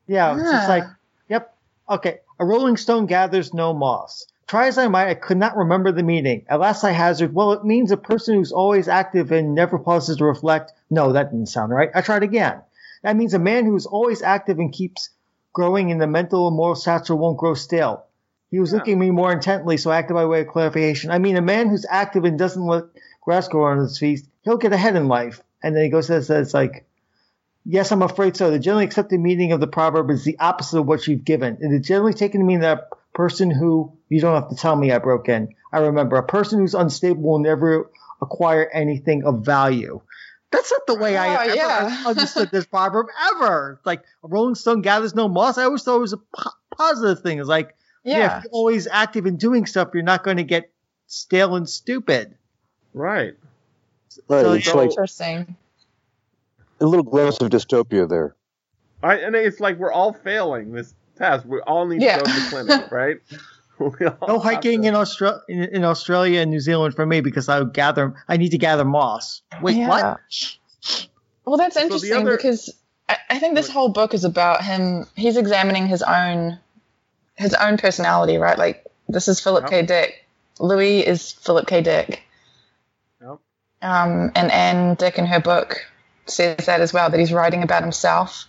Yeah, ah. It's just like, yep, okay. A rolling stone gathers no moss. Try as I might, I could not remember the meaning. At last I hazard, well, it means a person who's always active and never pauses to reflect. No, that didn't sound right. I tried again. That means a man who's always active and keeps growing in the mental and moral stature won't grow stale. He was yeah. looking at me more intently, so I acted by way of clarification. I mean, a man who's active and doesn't let grass grow on his feet, he'll get ahead in life. And then he goes and says, like, yes, I'm afraid so. The generally accepted meaning of the proverb is the opposite of what you've given. It is generally taken to mean that a person who, you don't have to tell me I broke in. I remember, a person who's unstable will never acquire anything of value. That's not the way I oh, ever yeah. understood this proverb ever. Like, a rolling stone gathers no moss. I always thought it was a po- positive thing. It's like, Yeah. yeah, if you're always active in doing stuff, you're not going to get stale and stupid. Right. Right. So, it's like interesting. A little glimpse of dystopia there. I, and it's like we're all failing this task. We all need yeah. to go to the clinic, right? No hiking in, Austra- in, in Australia and New Zealand for me, because I would gather. I need to gather moss. Wait, yeah. what? Well, that's interesting so other, because I, I think this whole book is about him. He's examining his own. His own personality, right? Like, this is Philip yep. K. Dick. Louis is Philip K. Dick. Yep. Um, and Anne Dick in her book says that as well, that he's writing about himself.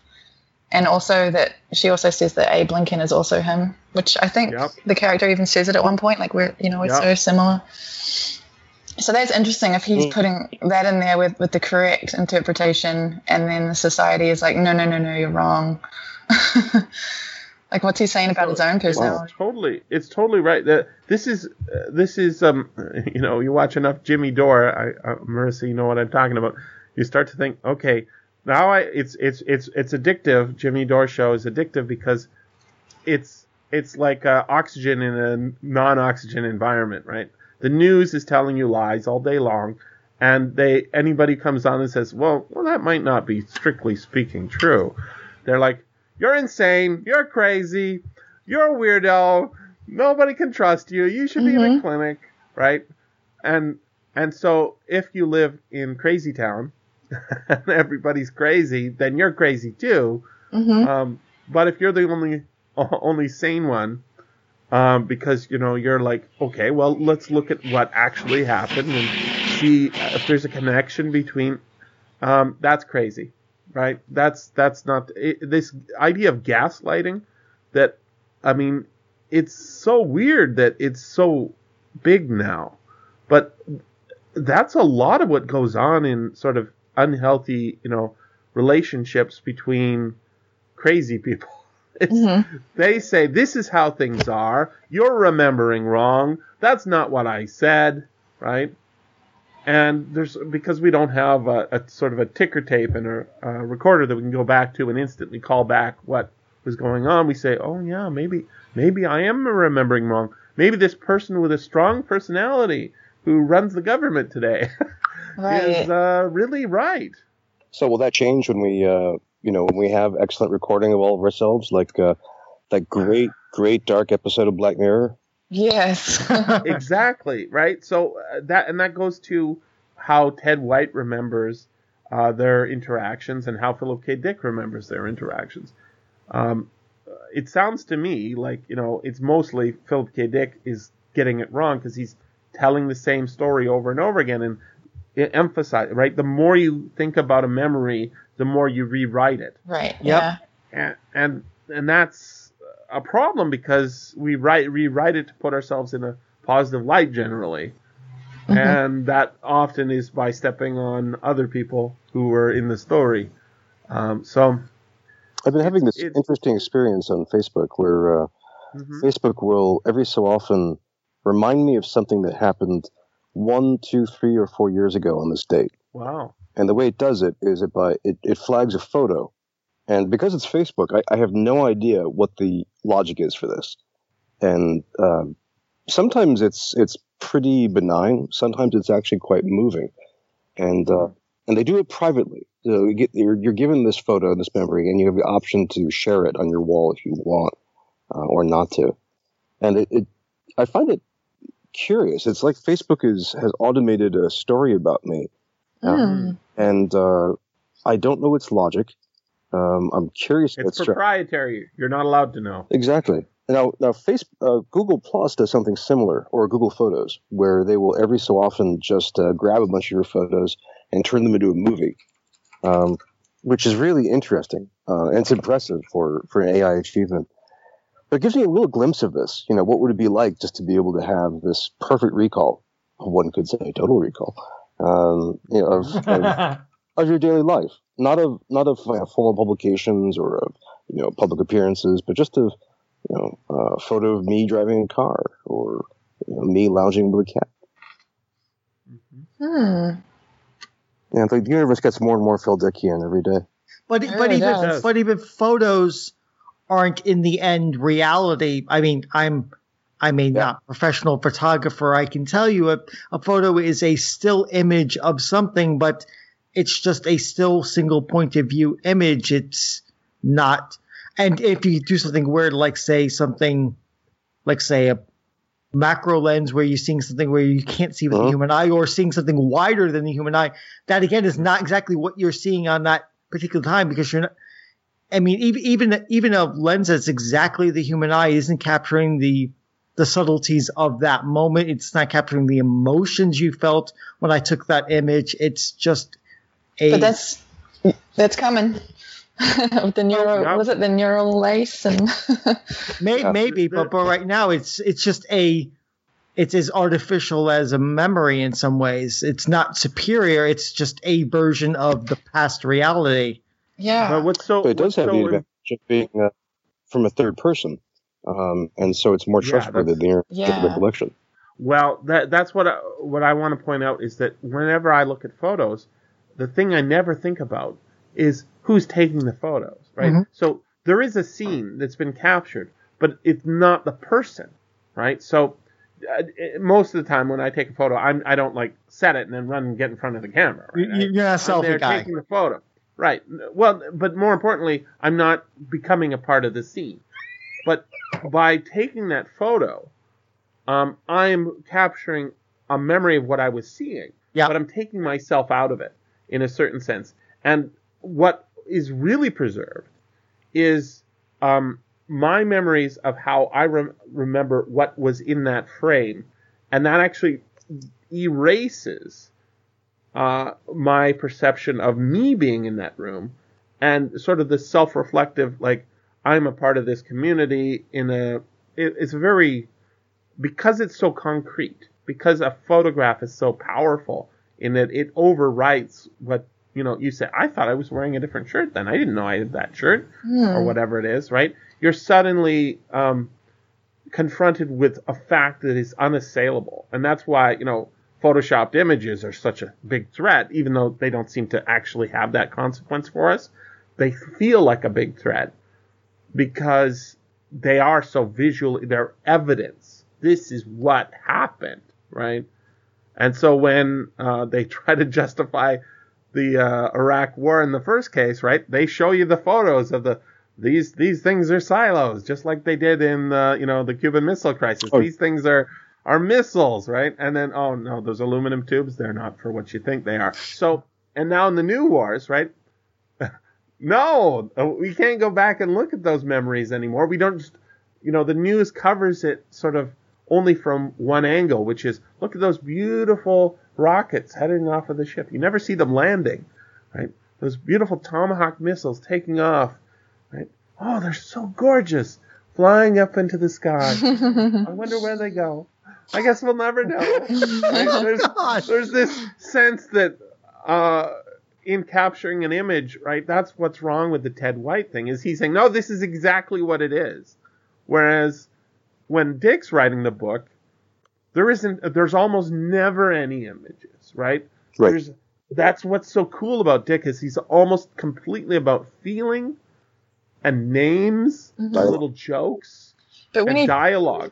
And also that she also says that Abe Lincoln is also him, which I think yep. the character even says it at one point, like, we're, you know, we're yep. so similar. So that's interesting if he's mm. putting that in there with, with the correct interpretation, and then the society is like, no, no, no, no, you're wrong. Like, what's he saying about so, his own personality? Well, totally, it's totally right. That this is, uh, this is, um, you know, you watch enough Jimmy Dore, I, uh, Marissa, you know what I'm talking about. You start to think, okay, now I, it's, it's, it's, it's addictive. Jimmy Dore show is addictive because it's, it's like uh, oxygen in a non-oxygen environment, right? The news is telling you lies all day long, and they anybody comes on and says, well, well, that might not be strictly speaking true. They're like, you're insane. You're crazy. You're a weirdo. Nobody can trust you. You should be mm-hmm. in a clinic, right? And and so if you live in Crazy Town and everybody's crazy, then you're crazy too. Mm-hmm. Um, but if you're the only only sane one, um, because you know you're like, okay, well, let's look at what actually happened and see if there's a connection between. Um, that's crazy. Right, that's that's not it, this idea of gaslighting. That I mean, it's so weird that it's so big now, but that's a lot of what goes on in sort of unhealthy, you know, relationships between crazy people. Mm-hmm. They say this is how things are. You're remembering wrong. That's not what I said. Right. And there's because we don't have a, a sort of a ticker tape and a, a recorder that we can go back to and instantly call back what was going on. We say, oh, yeah, maybe maybe I am remembering wrong. Maybe this person with a strong personality who runs the government today right. is uh, really right. So will that change when we, uh, you know, when we have excellent recording of all of ourselves, like uh, that great, great dark episode of Black Mirror? Yes. Exactly, right? So uh, that and that goes to how Ted White remembers uh, their interactions and how Philip K. Dick remembers their interactions. Um, it sounds to me like, you know, it's mostly Philip K. Dick is getting it wrong because he's telling the same story over and over again and it emphasizes, right? The more you think about a memory, the more you rewrite it. Right. Yep. Yeah. And and and that's a problem because we write rewrite it to put ourselves in a positive light generally. Mm-hmm. And that often is by stepping on other people who were in the story. Um, so I've been having this it, interesting experience on Facebook where uh, mm-hmm. Facebook will every so often remind me of something that happened one, two, three, or four years ago on this date. Wow. And the way it does it is it by it, it flags a photo. And because it's Facebook, I, I have no idea what the logic is for this. And um, sometimes it's it's pretty benign. Sometimes it's actually quite moving. And uh, and they do it privately. So you get, you're, you're given this photo, this memory, and you have the option to share it on your wall if you want uh, or not to. And it, it I find it curious. It's like Facebook is has automated a story about me. Um, mm. And uh, I don't know its logic. Um, I'm curious. It's proprietary. Tra- You're not allowed to know. Exactly. Now, now, Facebook, uh, Google Plus does something similar, or Google Photos, where they will every so often just uh, grab a bunch of your photos and turn them into a movie, um, which is really interesting. Uh, and it's impressive for, for an A I achievement. But it gives me a little glimpse of this. You know, what would it be like just to be able to have this perfect recall? One could say total recall. Um, you know, of, of, of your daily life, not of not of you know, formal publications or of you know public appearances, but just of you know a uh, photo of me driving a car or you know, me lounging with a cat. Hmm. Yeah, it's like the universe gets more and more Feldickian every day. But yeah, but even does. but even photos aren't in the end reality. I mean, I'm. I'm a yeah. not professional photographer. I can tell you a, a photo is a still image of something, but it's just a still single point of view image. It's not. And if you do something weird, like say something, like say a macro lens where you're seeing something where you can't see with uh-huh. the human eye or seeing something wider than the human eye, that again is not exactly what you're seeing on that particular time because you're not. I mean, even, even, even a lens that's exactly the human eye isn't capturing the the subtleties of that moment. It's not capturing the emotions you felt when I took that image. It's just a. But that's that's coming. the neural yeah. was it the neural lace and. maybe, maybe, but but right now it's it's just a, it's as artificial as a memory in some ways. It's not superior. It's just a version of the past reality. Yeah. But what's so? But it does have so the advantage of being uh, from a third person. Um, and so it's more trustworthy yeah, than yeah. your recollection. Well, that, that's what I, what I want to point out is that whenever I look at photos, the thing I never think about is who's taking the photos, right? Mm-hmm. So there is a scene that's been captured, but it's not the person, right? So uh, most of the time when I take a photo, I'm, I don't like set it and then run and get in front of the camera. Right? You, you're not a selfie guy. Taking the photo, right? Well, but more importantly, I'm not becoming a part of the scene. But by taking that photo, um, I'm capturing a memory of what I was seeing, yeah. but I'm taking myself out of it in a certain sense. And what is really preserved is um, my memories of how I re- remember what was in that frame. And that actually erases uh, my perception of me being in that room and sort of the self-reflective, like, I'm a part of this community in a, it, it's very, because it's so concrete, because a photograph is so powerful in that it overwrites what, you know, you say, I thought I was wearing a different shirt then. I didn't know I had that shirt yeah. or whatever it is, right? You're suddenly um, confronted with a fact that is unassailable. And that's why, you know, Photoshopped images are such a big threat, even though they don't seem to actually have that consequence for us. They feel like a big threat. Because they are so visual, they're evidence. This is what happened, right? And so when uh, they try to justify the uh, Iraq war in the first case, right? They show you the photos of the these these things are silos, just like they did in the you know the Cuban Missile Crisis. Oh. These things are are missiles, right? And then oh no, those aluminum tubes, they're not for what you think they are. So and now in the new wars, right? No, we can't go back and look at those memories anymore. We don't, just, you know, the news covers it sort of only from one angle, which is look at those beautiful rockets heading off of the ship. You never see them landing, right? Those beautiful Tomahawk missiles taking off. Right? Oh, they're so gorgeous. Flying up into the sky. I wonder where they go. I guess we'll never know. Right? There's, oh, there's this sense that uh, in capturing an image, right, that's what's wrong with the Ted White thing, is he's saying, no, this is exactly what it is. Whereas when Dick's writing the book, there isn't, there's almost never any images, right? Right. There's, that's what's so cool about Dick, is he's almost completely about feeling and names, mm-hmm. and little jokes, but when and he, dialogue.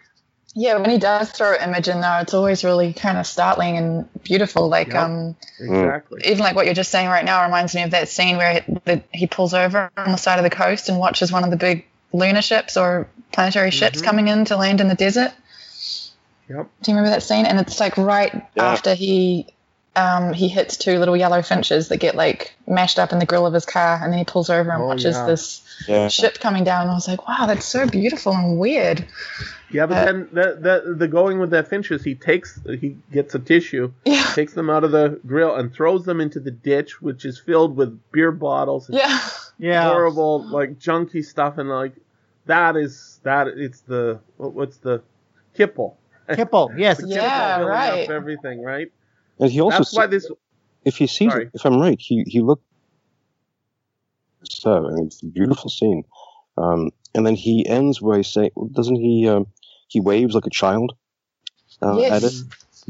Yeah, when he does throw an image in there, it's always really kind of startling and beautiful. Like, yep, um, exactly. Even like what you're just saying right now reminds me of that scene where he, the, he pulls over on the side of the coast and watches one of the big lunar ships or planetary mm-hmm. ships coming in to land in the desert. Yep. Do you remember that scene? And it's like right yeah. after he um, he hits two little yellow finches that get like mashed up in the grill of his car, and then he pulls over and oh, watches yeah. this yeah. ship coming down. And I was like, wow, that's so beautiful and weird. Yeah, but uh, then the, the the going with that finch is he takes he gets a tissue, yeah. takes them out of the grill, and throws them into the ditch, which is filled with beer bottles and yeah. yeah. horrible like junky stuff, and like that is that it's the what, what's the kipple. Kipple, yes. Kipple yeah, right. Up everything, right? And he also That's said, why this... If he sees it, if I'm right, he, he looked... So, I mean, it's a beautiful scene. Um, and then he ends by saying, doesn't he... Um, he waves like a child uh, yes. at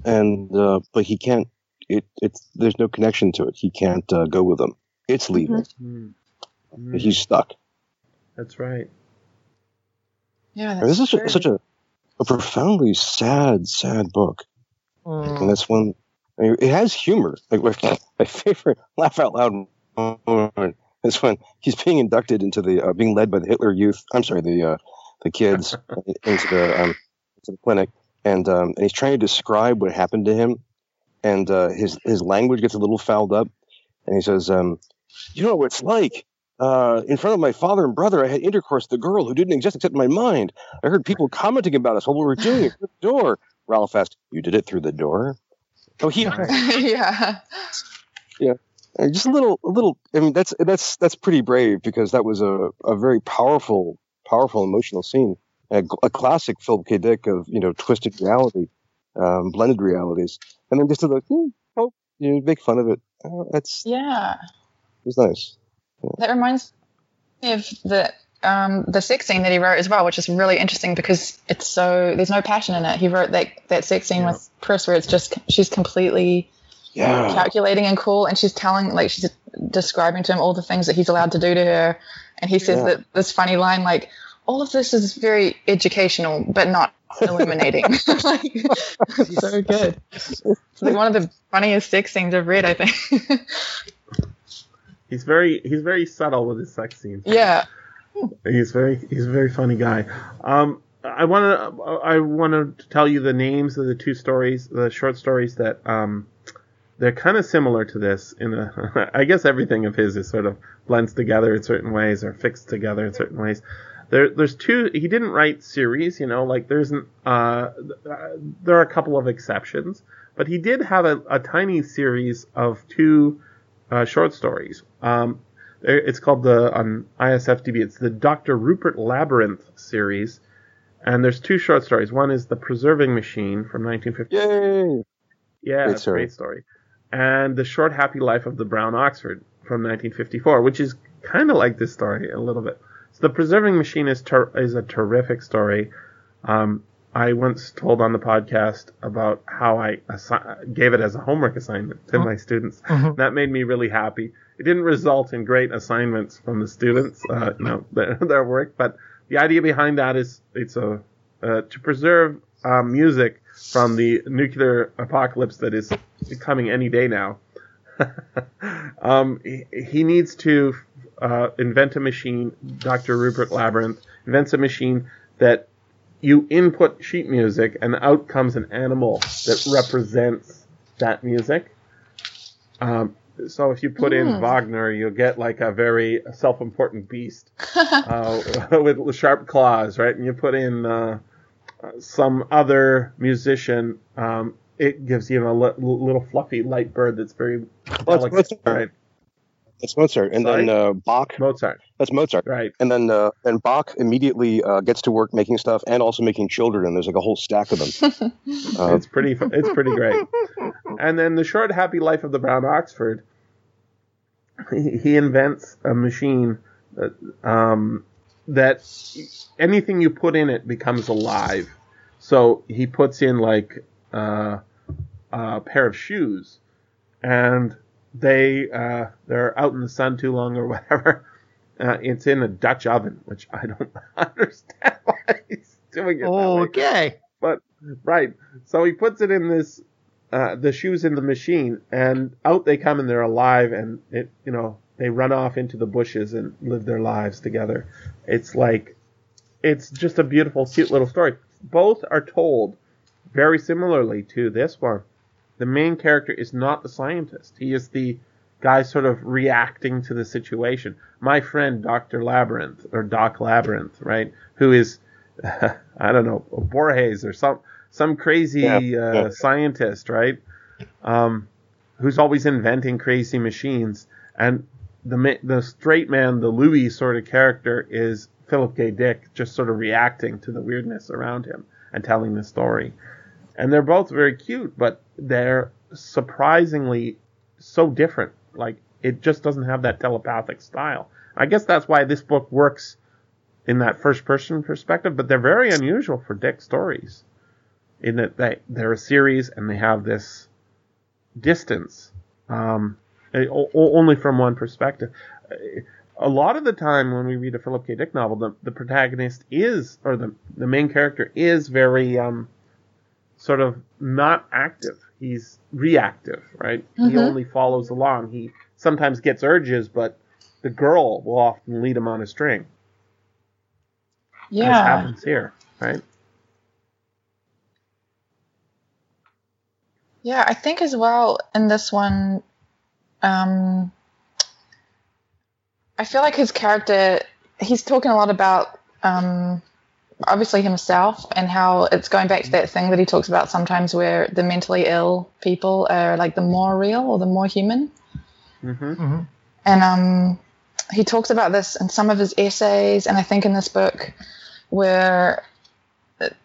it. And, uh, but he can't... It, it's, there's no connection to it. He can't uh, go with them. It's leaving. Mm-hmm. Mm-hmm. He's stuck. That's right. Yeah, that's and This is such, such a... a profoundly sad, sad book. Mm. And that's one... I mean, it has humor. Like my favorite laugh out loud moment is when he's being inducted into the... Uh, being led by the Hitler Youth... I'm sorry, the uh, the kids into the um, into the clinic. And, um, and he's trying to describe what happened to him. And uh, his, his language gets a little fouled up. And he says, um, you know what it's like? Uh, in front of my father and brother, I had intercourse with a girl who didn't exist except in my mind. I heard people commenting about us while we were doing it through the door. Ralph asked, you did it through the door? Oh, he... yeah. Yeah. And just a little, a little, I mean, that's, that's, that's pretty brave, because that was a, a very powerful, powerful emotional scene. A, a classic Philip K. Dick of, you know, twisted reality, um, blended realities. And then just to like, hmm, oh, you know, make fun of it. Oh, that's... Yeah. It was nice. That reminds me of the um, the sex scene that he wrote as well, which is really interesting because it's so there's no passion in it. He wrote that that sex scene yeah. with Pris where it's just she's completely yeah. calculating and cool, and she's telling like she's describing to him all the things that he's allowed to do to her, and he says yeah. that this funny line like, all of this is very educational but not illuminating. Like, it's so good. It's like one of the funniest sex scenes I've read, I think. He's very he's very subtle with his sex scenes. Yeah, he's very he's a very funny guy. Um, I want to I want to tell you the names of the two stories, the short stories that um, they're kind of similar to this. In a, I guess everything of his is sort of blends together in certain ways or fixed together in certain ways. There there's two. He didn't write series, you know, like there's an, uh there are a couple of exceptions, but he did have a, a tiny series of two. Uh, short stories. Um, it's called the on I S F D B. It's the Doctor Rupert Labyrinth series, and there's two short stories. One is The Preserving Machine from nineteen fifty. Yay! Yeah, great story. great story. And The Short Happy Life of the Brown Oxford from nineteen fifty-four, which is kind of like this story a little bit. So The Preserving Machine is ter- is a terrific story. Um, I once told on the podcast about how I assi- gave it as a homework assignment to my students. Mm-hmm. That made me really happy. It didn't result in great assignments from the students, uh, no, their, their work, but the idea behind that is it's a uh, to preserve uh, music from the nuclear apocalypse that is coming any day now. um, he, he needs to uh, invent a machine, Doctor Rupert Labyrinth invents a machine that you input sheet music, and out comes an animal that represents that music. Um, so if you put mm. in Wagner, you'll get like a very self-important beast uh, with sharp claws, right? And you put in uh, some other musician, um, it gives you a l- little fluffy light bird that's very delicate, right? That's Mozart, and Sorry? then uh, Bach. Mozart. That's Mozart, right? And then uh, and Bach immediately uh, gets to work making stuff, and also making children. And there's like a whole stack of them. uh, it's pretty. It's pretty great. And then The Short Happy Life of the Brown Oxford. He, he invents a machine that, um, that anything you put in it becomes alive. So he puts in like uh, a pair of shoes, and They uh, they're out in the sun too long or whatever. Uh, it's in a Dutch oven, which I don't understand why he's doing it. Oh, okay. But right, so he puts it in this uh, the shoes in the machine, and out they come, and they're alive, and it you know they run off into the bushes and live their lives together. It's like it's just a beautiful, cute little story. Both are told very similarly to this one. The main character is not the scientist. He is the guy sort of reacting to the situation. My friend, Doctor Labyrinth, or Doc Labyrinth, right, who is, uh, I don't know, Borges or some some crazy yeah, yeah. Uh, scientist, right, um, who's always inventing crazy machines. And the, the straight man, the Louis sort of character, is Philip K. Dick, just sort of reacting to the weirdness around him and telling the story. And they're both very cute, but they're surprisingly so different. Like, it just doesn't have that telepathic style. I guess that's why this book works in that first-person perspective, but they're very unusual for Dick stories in that they, they're a series and they have this distance, um, only from one perspective. A lot of the time when we read a Philip K. Dick novel, the, the protagonist is, or the, the main character is very... Um, sort of not active. He's reactive, right? Mm-hmm. He only follows along. He sometimes gets urges, but the girl will often lead him on a string. Yeah. As happens here, right? Yeah, I think as well in this one, um, I feel like his character, he's talking a lot about... Um, obviously himself, and how it's going back to that thing that he talks about sometimes where the mentally ill people are like the more real or the more human. Mm-hmm, mm-hmm. And um, he talks about this in some of his essays, and I think in this book, where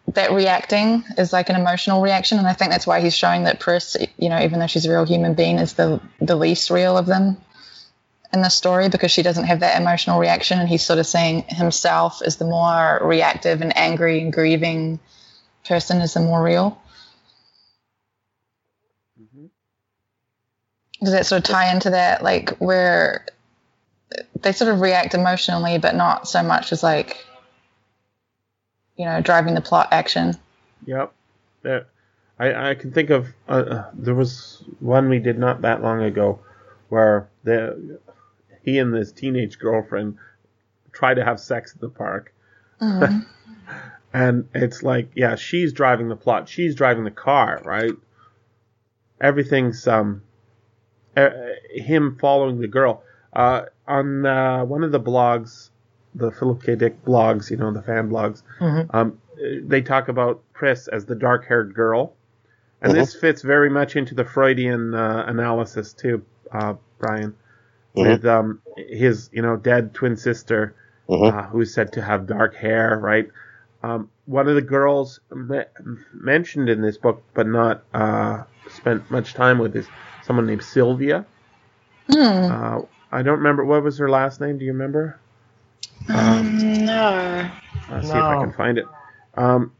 that reacting is like an emotional reaction, and I think that's why he's showing that Pris, you know, even though she's a real human being, is the, the least real of them in the story, because she doesn't have that emotional reaction, and he's sort of seeing himself as the more reactive and angry and grieving person as the more real. Mm-hmm. Does that sort of tie into that, like, where they sort of react emotionally, but not so much as, like, you know, driving the plot action? Yep. There, I, I can think of, uh, there was one we did not that long ago where the he and his teenage girlfriend try to have sex at the park. Mm-hmm. And it's like, yeah, she's driving the plot. She's driving the car, right? Everything's um, uh, him following the girl. Uh, on uh, one of the blogs, the Philip K. Dick blogs, you know, the fan blogs, mm-hmm. um, they talk about Pris as the dark-haired girl. And mm-hmm. this fits very much into the Freudian uh, analysis, too, uh, Brian. Mm-hmm. With um, his, you know, dead twin sister, mm-hmm. uh, who's said to have dark hair, right? Um, one of the girls me- mentioned in this book, but not uh, spent much time with, is someone named Sylvia. Mm. Uh, I don't remember, what was her last name? Do you remember? Um, um, no. Let's see no. if I can find it. Um,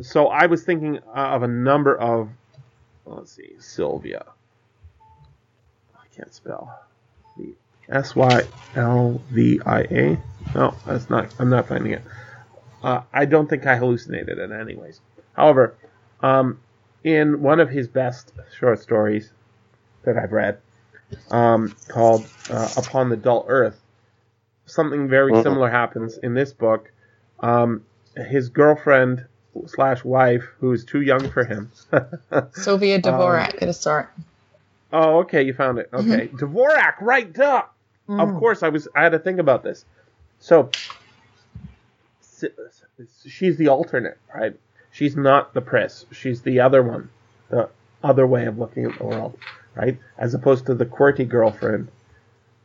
so I was thinking of a number of, let's see, Sylvia. I can't spell. S Y L V I A? No, that's not. I'm not finding it. Uh, I don't think I hallucinated it anyways. However, um, in one of his best short stories that I've read, um, called uh, Upon the Dull Earth, something very uh-huh. similar happens in this book. Um, his girlfriend slash wife, who is too young for him. Sylvia Dvorak, um, it is sorry. Oh, okay, you found it. Okay. Mm-hmm. Dvorak, right up. Mm. Of course, I was. I had to think about this. So, she's the alternate, right? She's not the Pris. She's the other one. The other way of looking at the world, right? As opposed to the QWERTY girlfriend.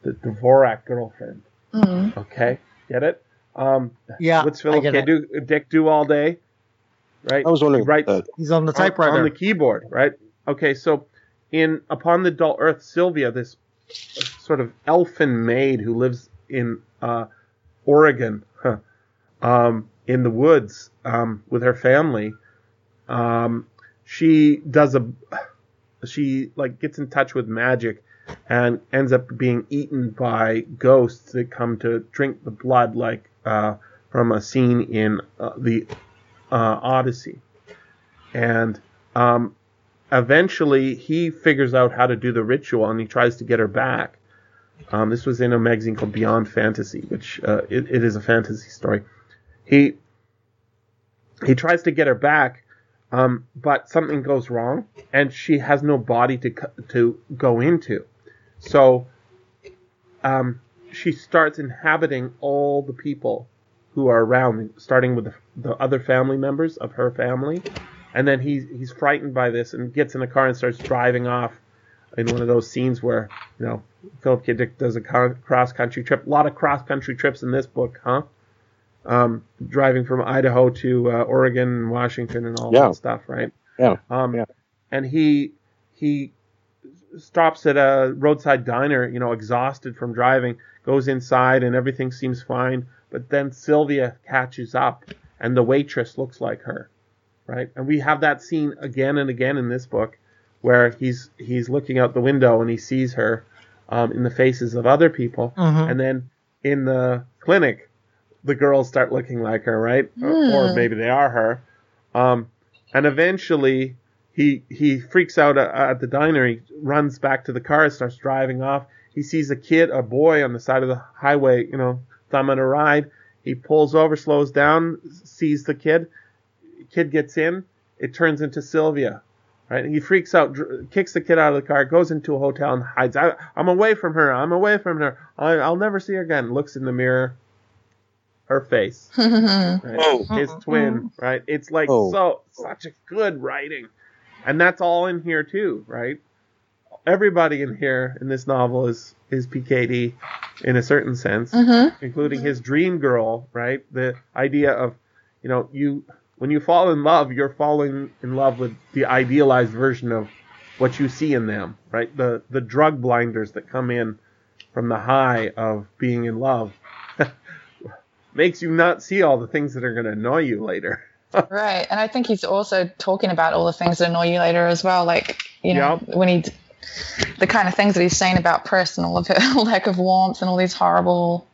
the Dvorak girlfriend. Mm-hmm. Okay, get it? Um, yeah, what's Philip K. Do, Dick do all day? Right. I was wondering. Right. He's on the typewriter, on, on the keyboard, right? Okay, so in Upon the Dull Earth, Sylvia, this sort of elfin maid who lives in uh, Oregon, huh, um, in the woods um, with her family, um, she does a she like gets in touch with magic and ends up being eaten by ghosts that come to drink the blood, like uh, from a scene in uh, the uh, Odyssey. And um, eventually he figures out how to do the ritual, and he tries to get her back. Um, this was in a magazine called Beyond Fantasy, which uh, it, it is a fantasy story. He he tries to get her back, um, but something goes wrong, and she has no body to to go into. So um, she starts inhabiting all the people who are around, starting with the, the other family members of her family. And then he's, he's frightened by this and gets in a car and starts driving off in one of those scenes where, you know, Philip K. Dick does a cross-country trip. A lot of cross-country trips in this book, huh? Um, driving from Idaho to uh, Oregon, Washington, and all yeah. that stuff, right? Yeah. Um, yeah. And he he... stops at a roadside diner, you know, exhausted from driving, goes inside, and everything seems fine. But then Sylvia catches up, and the waitress looks like her, right? And we have that scene again and again in this book where he's he's looking out the window and he sees her um, in the faces of other people. Mm-hmm. And then in the clinic, the girls start looking like her, right? Mm. Or, or maybe they are her. Um, and eventually... He he freaks out at the diner. He runs back to the car, starts driving off. He sees a kid, a boy on the side of the highway, you know, thumbing a ride. He pulls over, slows down, sees the kid. Kid gets in. It turns into Sylvia, right? He freaks out, dr- kicks the kid out of the car, goes into a hotel and hides. I, I'm away from her. I'm away from her. I, I'll never see her again. Looks in the mirror. Her face. Right? Oh. His twin, right? It's like oh. so such a good writing. And that's all in here too, right? Everybody in here in this novel is, is P K D in a certain sense, mm-hmm. including mm-hmm. his dream girl, right? The idea of, you know, you when you fall in love, you're falling in love with the idealized version of what you see in them, right? The the drug blinders that come in from the high of being in love makes you not see all the things that are going to annoy you later. Right, and I think he's also talking about all the things that annoy you later as well, like, you know, yep. when he, the kind of things that he's saying about Pris and all of her lack of warmth and all these horrible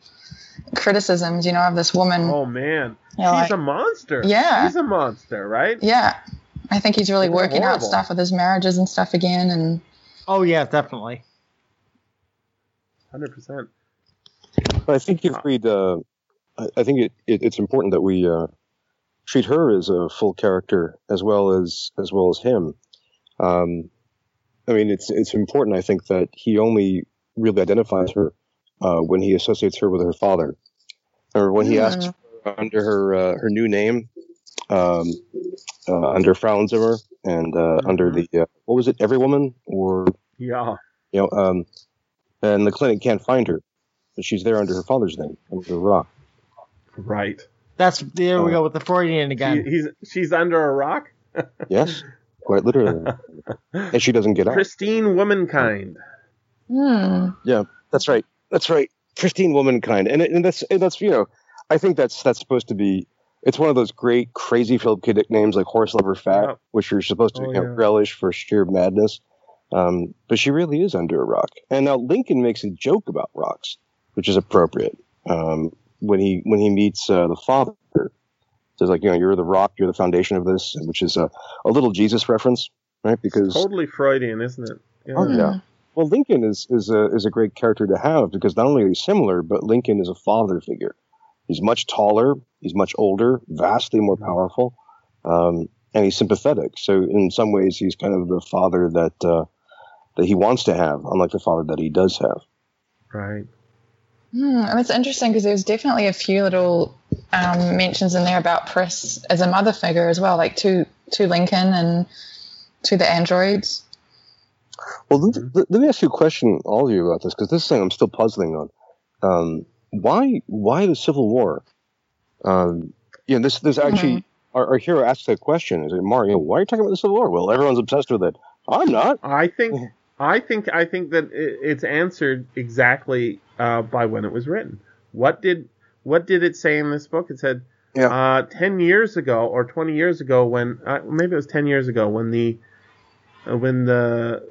criticisms, you know, of this woman. Oh, man. You know, she's like, a monster. Yeah. She's a monster, right? Yeah. I think he's really it's working horrible. out stuff with his marriages and stuff again. And Oh, yeah, definitely. one hundred percent. But I think you've read, uh, I, I think it, it, it's important that we... Uh, treat her as a full character as well as as well as him. Um, I mean, it's it's important. I think that he only really identifies her uh, when he associates her with her father, or when he yeah. asks her under her uh, her new name, um, uh, under Frauenzimmer, and uh, mm-hmm. under the uh, what was it, Every Woman, or yeah, you know, um, and the clinic can't find her, but she's there under her father's name, under Rock. Right. That's there we go with the Freudian again. She, he's she's under a rock. Yes, quite literally, and she doesn't get out. Pristine womankind. Hmm. Yeah, that's right. That's right. Pristine womankind, and and that's and that's you know, I think that's that's supposed to be. It's one of those great crazy Philip K. Dick names like Horse Lover Fat, oh. which you're supposed to oh, you know, yeah. relish for sheer madness. Um, but she really is under a rock. And now Lincoln makes a joke about rocks, which is appropriate. Um. When he when he meets uh, the father, says like, you know, you're the rock, you're the foundation of this, which is a, a little Jesus reference, right? Because it's totally Freudian, isn't it? Yeah. Oh yeah. Well, Lincoln is is a is a great character to have because not only are they similar, but Lincoln is a father figure. He's much taller, he's much older, vastly more powerful, um, and he's sympathetic. So in some ways, he's kind of the father that uh, that he wants to have, unlike the father that he does have. Right. Mm, and it's interesting because there's definitely a few little um, mentions in there about Pris as a mother figure as well, like to to Lincoln and to the androids. Well, mm-hmm. let, let me ask you a question, all of you, about this, because this is something I'm still puzzling on. Um, why why the Civil War? Um, you know, this, this actually, mm-hmm. our, our hero asks that question. Is like, Mark, you know, why are you talking about the Civil War? Well, everyone's obsessed with it. I'm not. I think I think, I think that it, it's answered exactly uh, by when it was written. What did what did it say in this book? It said yeah. uh, ten years ago or twenty years ago when, uh, maybe it was ten years ago when the, uh, when the,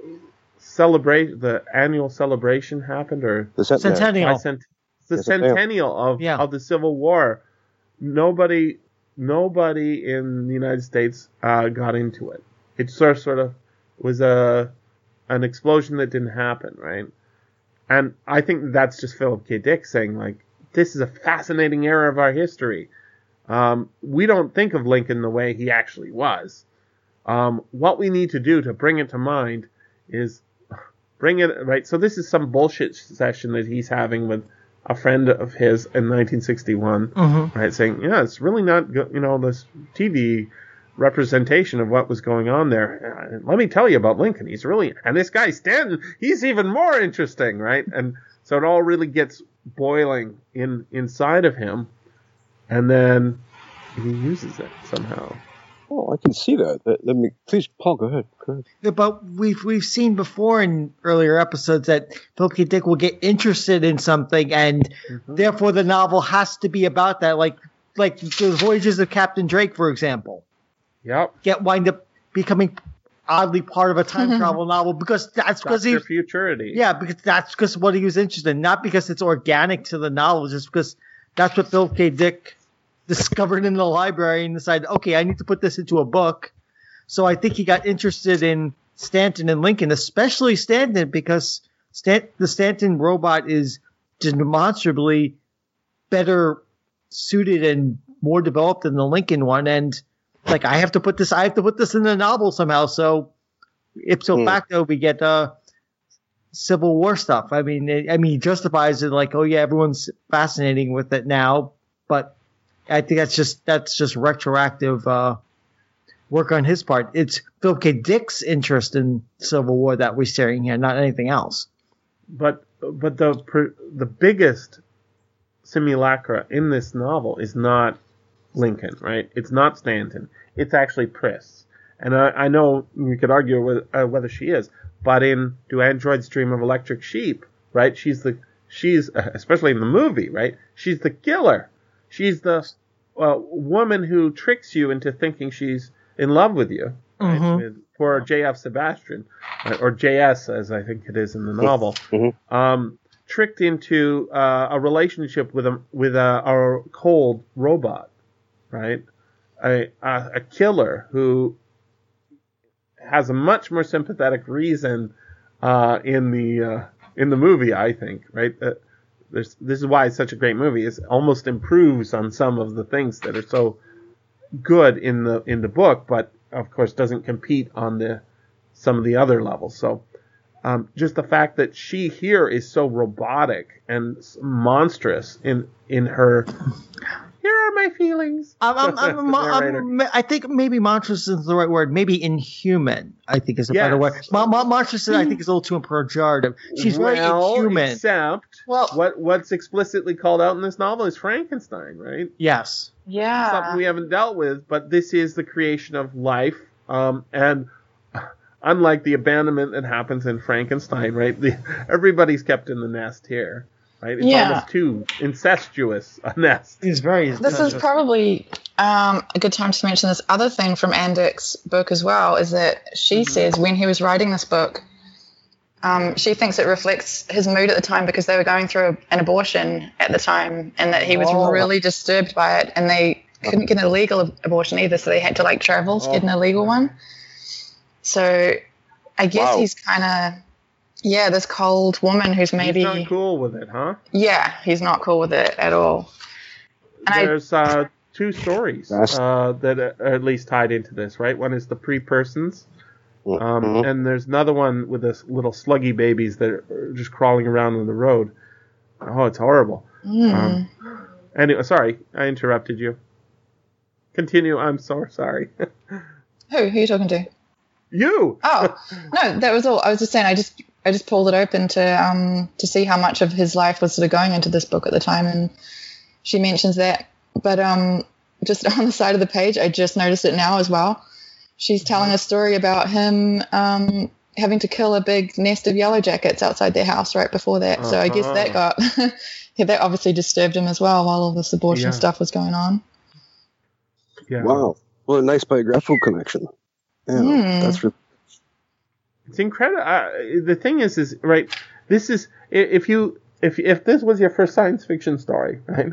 Celebrate the annual celebration happened, or the centennial. Cent- the yes, centennial of yeah. of the Civil War. Nobody, nobody in the United States uh, got into it. It sort of, sort of was a an explosion that didn't happen, right? And I think that's just Philip K. Dick saying, like, this is a fascinating era of our history. Um, we don't think of Lincoln the way he actually was. Um, what we need to do to bring it to mind is bring it right. So this is some bullshit session that he's having with a friend of his in nineteen sixty-one, mm-hmm. right? Saying, yeah, it's really not, you know, this T V representation of what was going on there. Let me tell you about Lincoln. He's really, and this guy Stanton, he's even more interesting, right? And so it all really gets boiling in inside of him, and then he uses it somehow. Oh, I can see that. Let me, please, Paul, go ahead. Go ahead. But we've we've seen before in earlier episodes that Philip K. Dick will get interested in something, and mm-hmm. therefore the novel has to be about that. Like like the Voyages of Captain Drake, for example. Yep. Get wind up becoming oddly part of a time travel novel because that's because he futurity. Yeah, because that's because what he was interested in, not because it's organic to the novel, just because that's what Philip K. Dick discovered in the library and decided, okay, I need to put this into a book. So I think he got interested in Stanton and Lincoln, especially Stanton, because Stan- the Stanton robot is demonstrably better suited and more developed than the Lincoln one. And like, I have to put this, I have to put this in the novel somehow. So ipso hmm. facto, we get uh, Civil War stuff. I mean, it, I mean, he justifies it like, oh yeah, everyone's fascinating with it now, but I think that's just that's just retroactive uh, work on his part. It's Philip K. Dick's interest in Civil War that we're staring here, not anything else. But but the the biggest simulacra in this novel is not Lincoln, right? It's not Stanton. It's actually Pris. And I, I know you could argue with, uh, whether she is, but in Do Androids Dream of Electric Sheep, right? She's the she's especially in the movie, right? She's the killer. She's the uh, woman who tricks you into thinking she's in love with you. Right? Mm-hmm. With, for J F. Sebastian, right? Or J S, as I think it is in the novel, mm-hmm. um, tricked into uh, a relationship with a with a, a cold robot, right? A, a, a killer who has a much more sympathetic reason uh, in the uh, in the movie, I think, right? Uh, There's, this is why it's such a great movie. It almost improves on some of the things that are so good in the in the book, but of course doesn't compete on the some of the other levels. So um, just the fact that she here is so robotic and monstrous in in her. Here are my feelings. I'm, I'm, I'm, I'm, I think maybe monstrous is the right word. Maybe inhuman, I think, is a yes. better word. Mon- mon- monstrous, I think, is a little too pejorative. She's very well, inhuman. Except well, what what's explicitly called out in this novel is Frankenstein, right? Yes. Yeah. Something we haven't dealt with, but this is the creation of life, um, and unlike the abandonment that happens in Frankenstein, right? The, everybody's kept in the nest here. Right? It's yeah. almost too incestuous a nest. It's very incestuous. This is probably um, a good time to mention this other thing from Anne Dick's book as well, is that she mm-hmm. says when he was writing this book, um, she thinks it reflects his mood at the time because they were going through an abortion at the time and that he was oh. really disturbed by it and they couldn't get an illegal abortion either, so they had to, like, travel to oh. get an illegal one. So I guess wow. he's kind of... Yeah, this cold woman who's maybe... He's not cool with it, huh? Yeah, he's not cool with it at all. And There's I, uh, two stories uh, that are at least tied into this, right? One is the pre-persons, um, mm-hmm. and there's another one with this little sluggy babies that are just crawling around on the road. Oh, it's horrible. Mm. Um, anyway, sorry, I interrupted you. Continue, I'm so sorry. Who? Who are you talking to? you. Oh, no, that was all. I was just saying I just I just pulled it open to um to see how much of his life was sort of going into this book at the time, and she mentions that. But um just on the side of the page, I just noticed it now as well. She's telling a story about him um having to kill a big nest of yellow jackets outside their house right before that. Uh-huh. So I guess that got yeah, that obviously disturbed him as well while all this abortion yeah. stuff was going on. Yeah. Wow. Well, a nice biographical connection. Yeah, mm. that's re- it's incredible. Uh, the thing is, is right. This is if you if if this was your first science fiction story, right?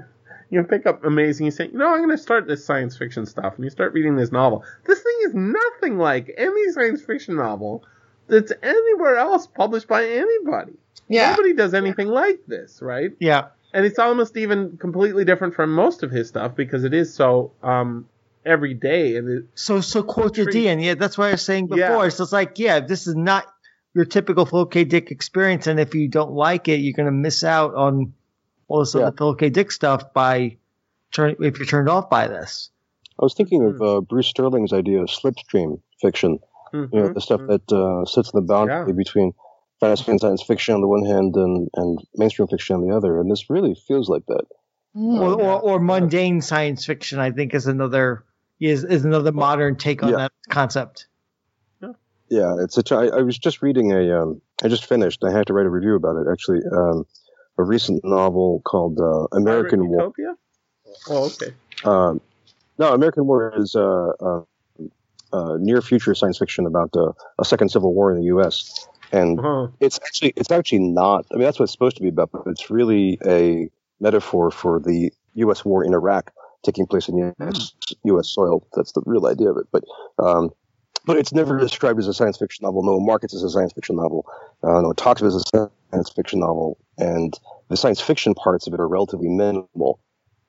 You pick up Amazing, you say, you know, I'm going to start this science fiction stuff, and you start reading this novel. This thing is nothing like any science fiction novel that's anywhere else published by anybody. Yeah. Nobody does anything like this, right? Yeah. And it's almost even completely different from most of his stuff because it is so um, everyday. And it, so so quotidian. Yeah, that's what I was saying before. Yeah. So it's like, yeah, this is not your typical Philip K. Dick experience, and if you don't like it, you're going to miss out on all this yeah. other Philip K. Dick stuff by turn, if you're turned off by this. I was thinking of uh, Bruce Sterling's idea of slipstream fiction. Mm-hmm, you know, the stuff mm-hmm. that uh, sits in the boundary yeah. between fantasy and science fiction on the one hand and, and mainstream fiction on the other. And this really feels like that. Mm. Or, or, or mundane science fiction, I think, is another is, is another modern take on yeah. that concept. Yeah, yeah it's a. T- I, I was just reading a. Um, I just finished. I had to write a review about it, actually. Um, a recent novel called uh, American War. Oh, okay. Um, no, American War is. Uh, uh, Uh, near future science fiction about uh, a second civil war in the U S and uh-huh. it's actually it's actually not. I mean, that's what it's supposed to be about, but it's really a metaphor for the U S war in Iraq taking place in U S Mm. U S soil. That's the real idea of it. But um, but it's never described as a science fiction novel. No one markets it as a science fiction novel. Uh, no one talks about it as a science fiction novel. And the science fiction parts of it are relatively minimal.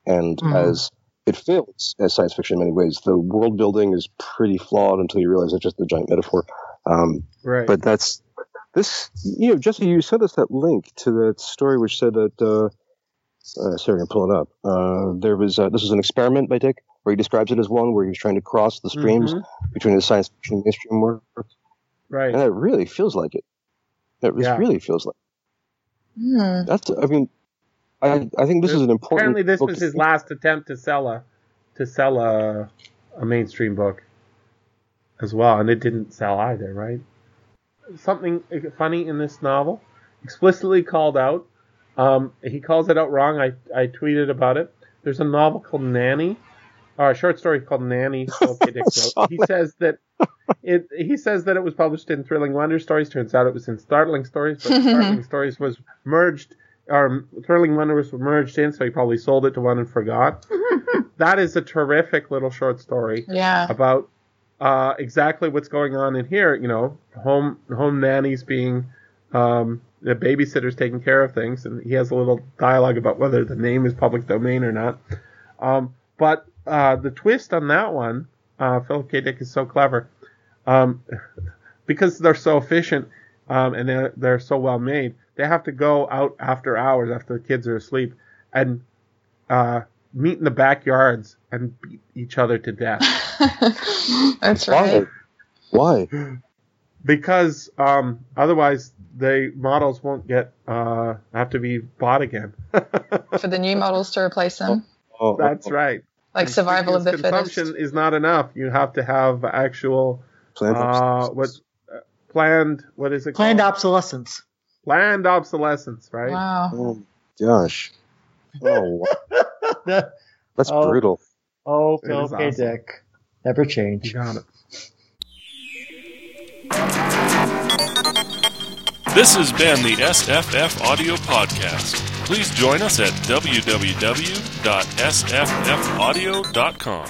And mm. as it fails as science fiction in many ways. The world building is pretty flawed until you realize it's just a giant metaphor. Um, right. But that's this. You know, Jesse, you sent us that link to that story, which said that. Uh, uh, sorry, I'm pulling up. Uh, there was uh, this was an experiment by Dick, where he describes it as one where he was trying to cross the streams mm-hmm. between his science fiction and mainstream work. Right. And it really feels like it. It yeah. really feels like. It. Yeah. That's. I mean. I, I think this There's, is an important. Apparently, this book was his last attempt to sell a to sell a, a mainstream book as well, and it didn't sell either, right? Something funny in this novel, explicitly called out. Um, he calls it out wrong. I I tweeted about it. There's a novel called Nanny, or a short story called Nanny. Okay, Dick wrote. He says that it. He says that it was published in Thrilling Wonder Stories. Turns out it was in Startling Stories, but Startling Stories was merged. Our Thrilling Wonder was merged in, so he probably sold it to one and forgot. That is a terrific little short story yeah. about uh, exactly what's going on in here. You know, home home nannies being um, the babysitters taking care of things, and he has a little dialogue about whether the name is public domain or not. Um, but uh, the twist on that one, uh, Philip K. Dick is so clever um, because they're so efficient um, and they're, they're so well made. They have to go out after hours, after the kids are asleep, and uh, meet in the backyards and beat each other to death. That's right. Why? Why? Because um, otherwise the models won't get uh, have to be bought again. For the new models to replace them. Oh, oh, that's oh. right. Like and survival of the fittest. Consumption is not enough. You have to have actual uh, what uh, planned. What is it? Planned called? Obsolescence. Planned obsolescence, right? Wow. Oh, gosh. Oh, wow. That's oh, brutal. Oh, Phil K. Awesome. Dick. Never change. You got it. This has been the S F F Audio Podcast. Please join us at w w w dot s f f audio dot com.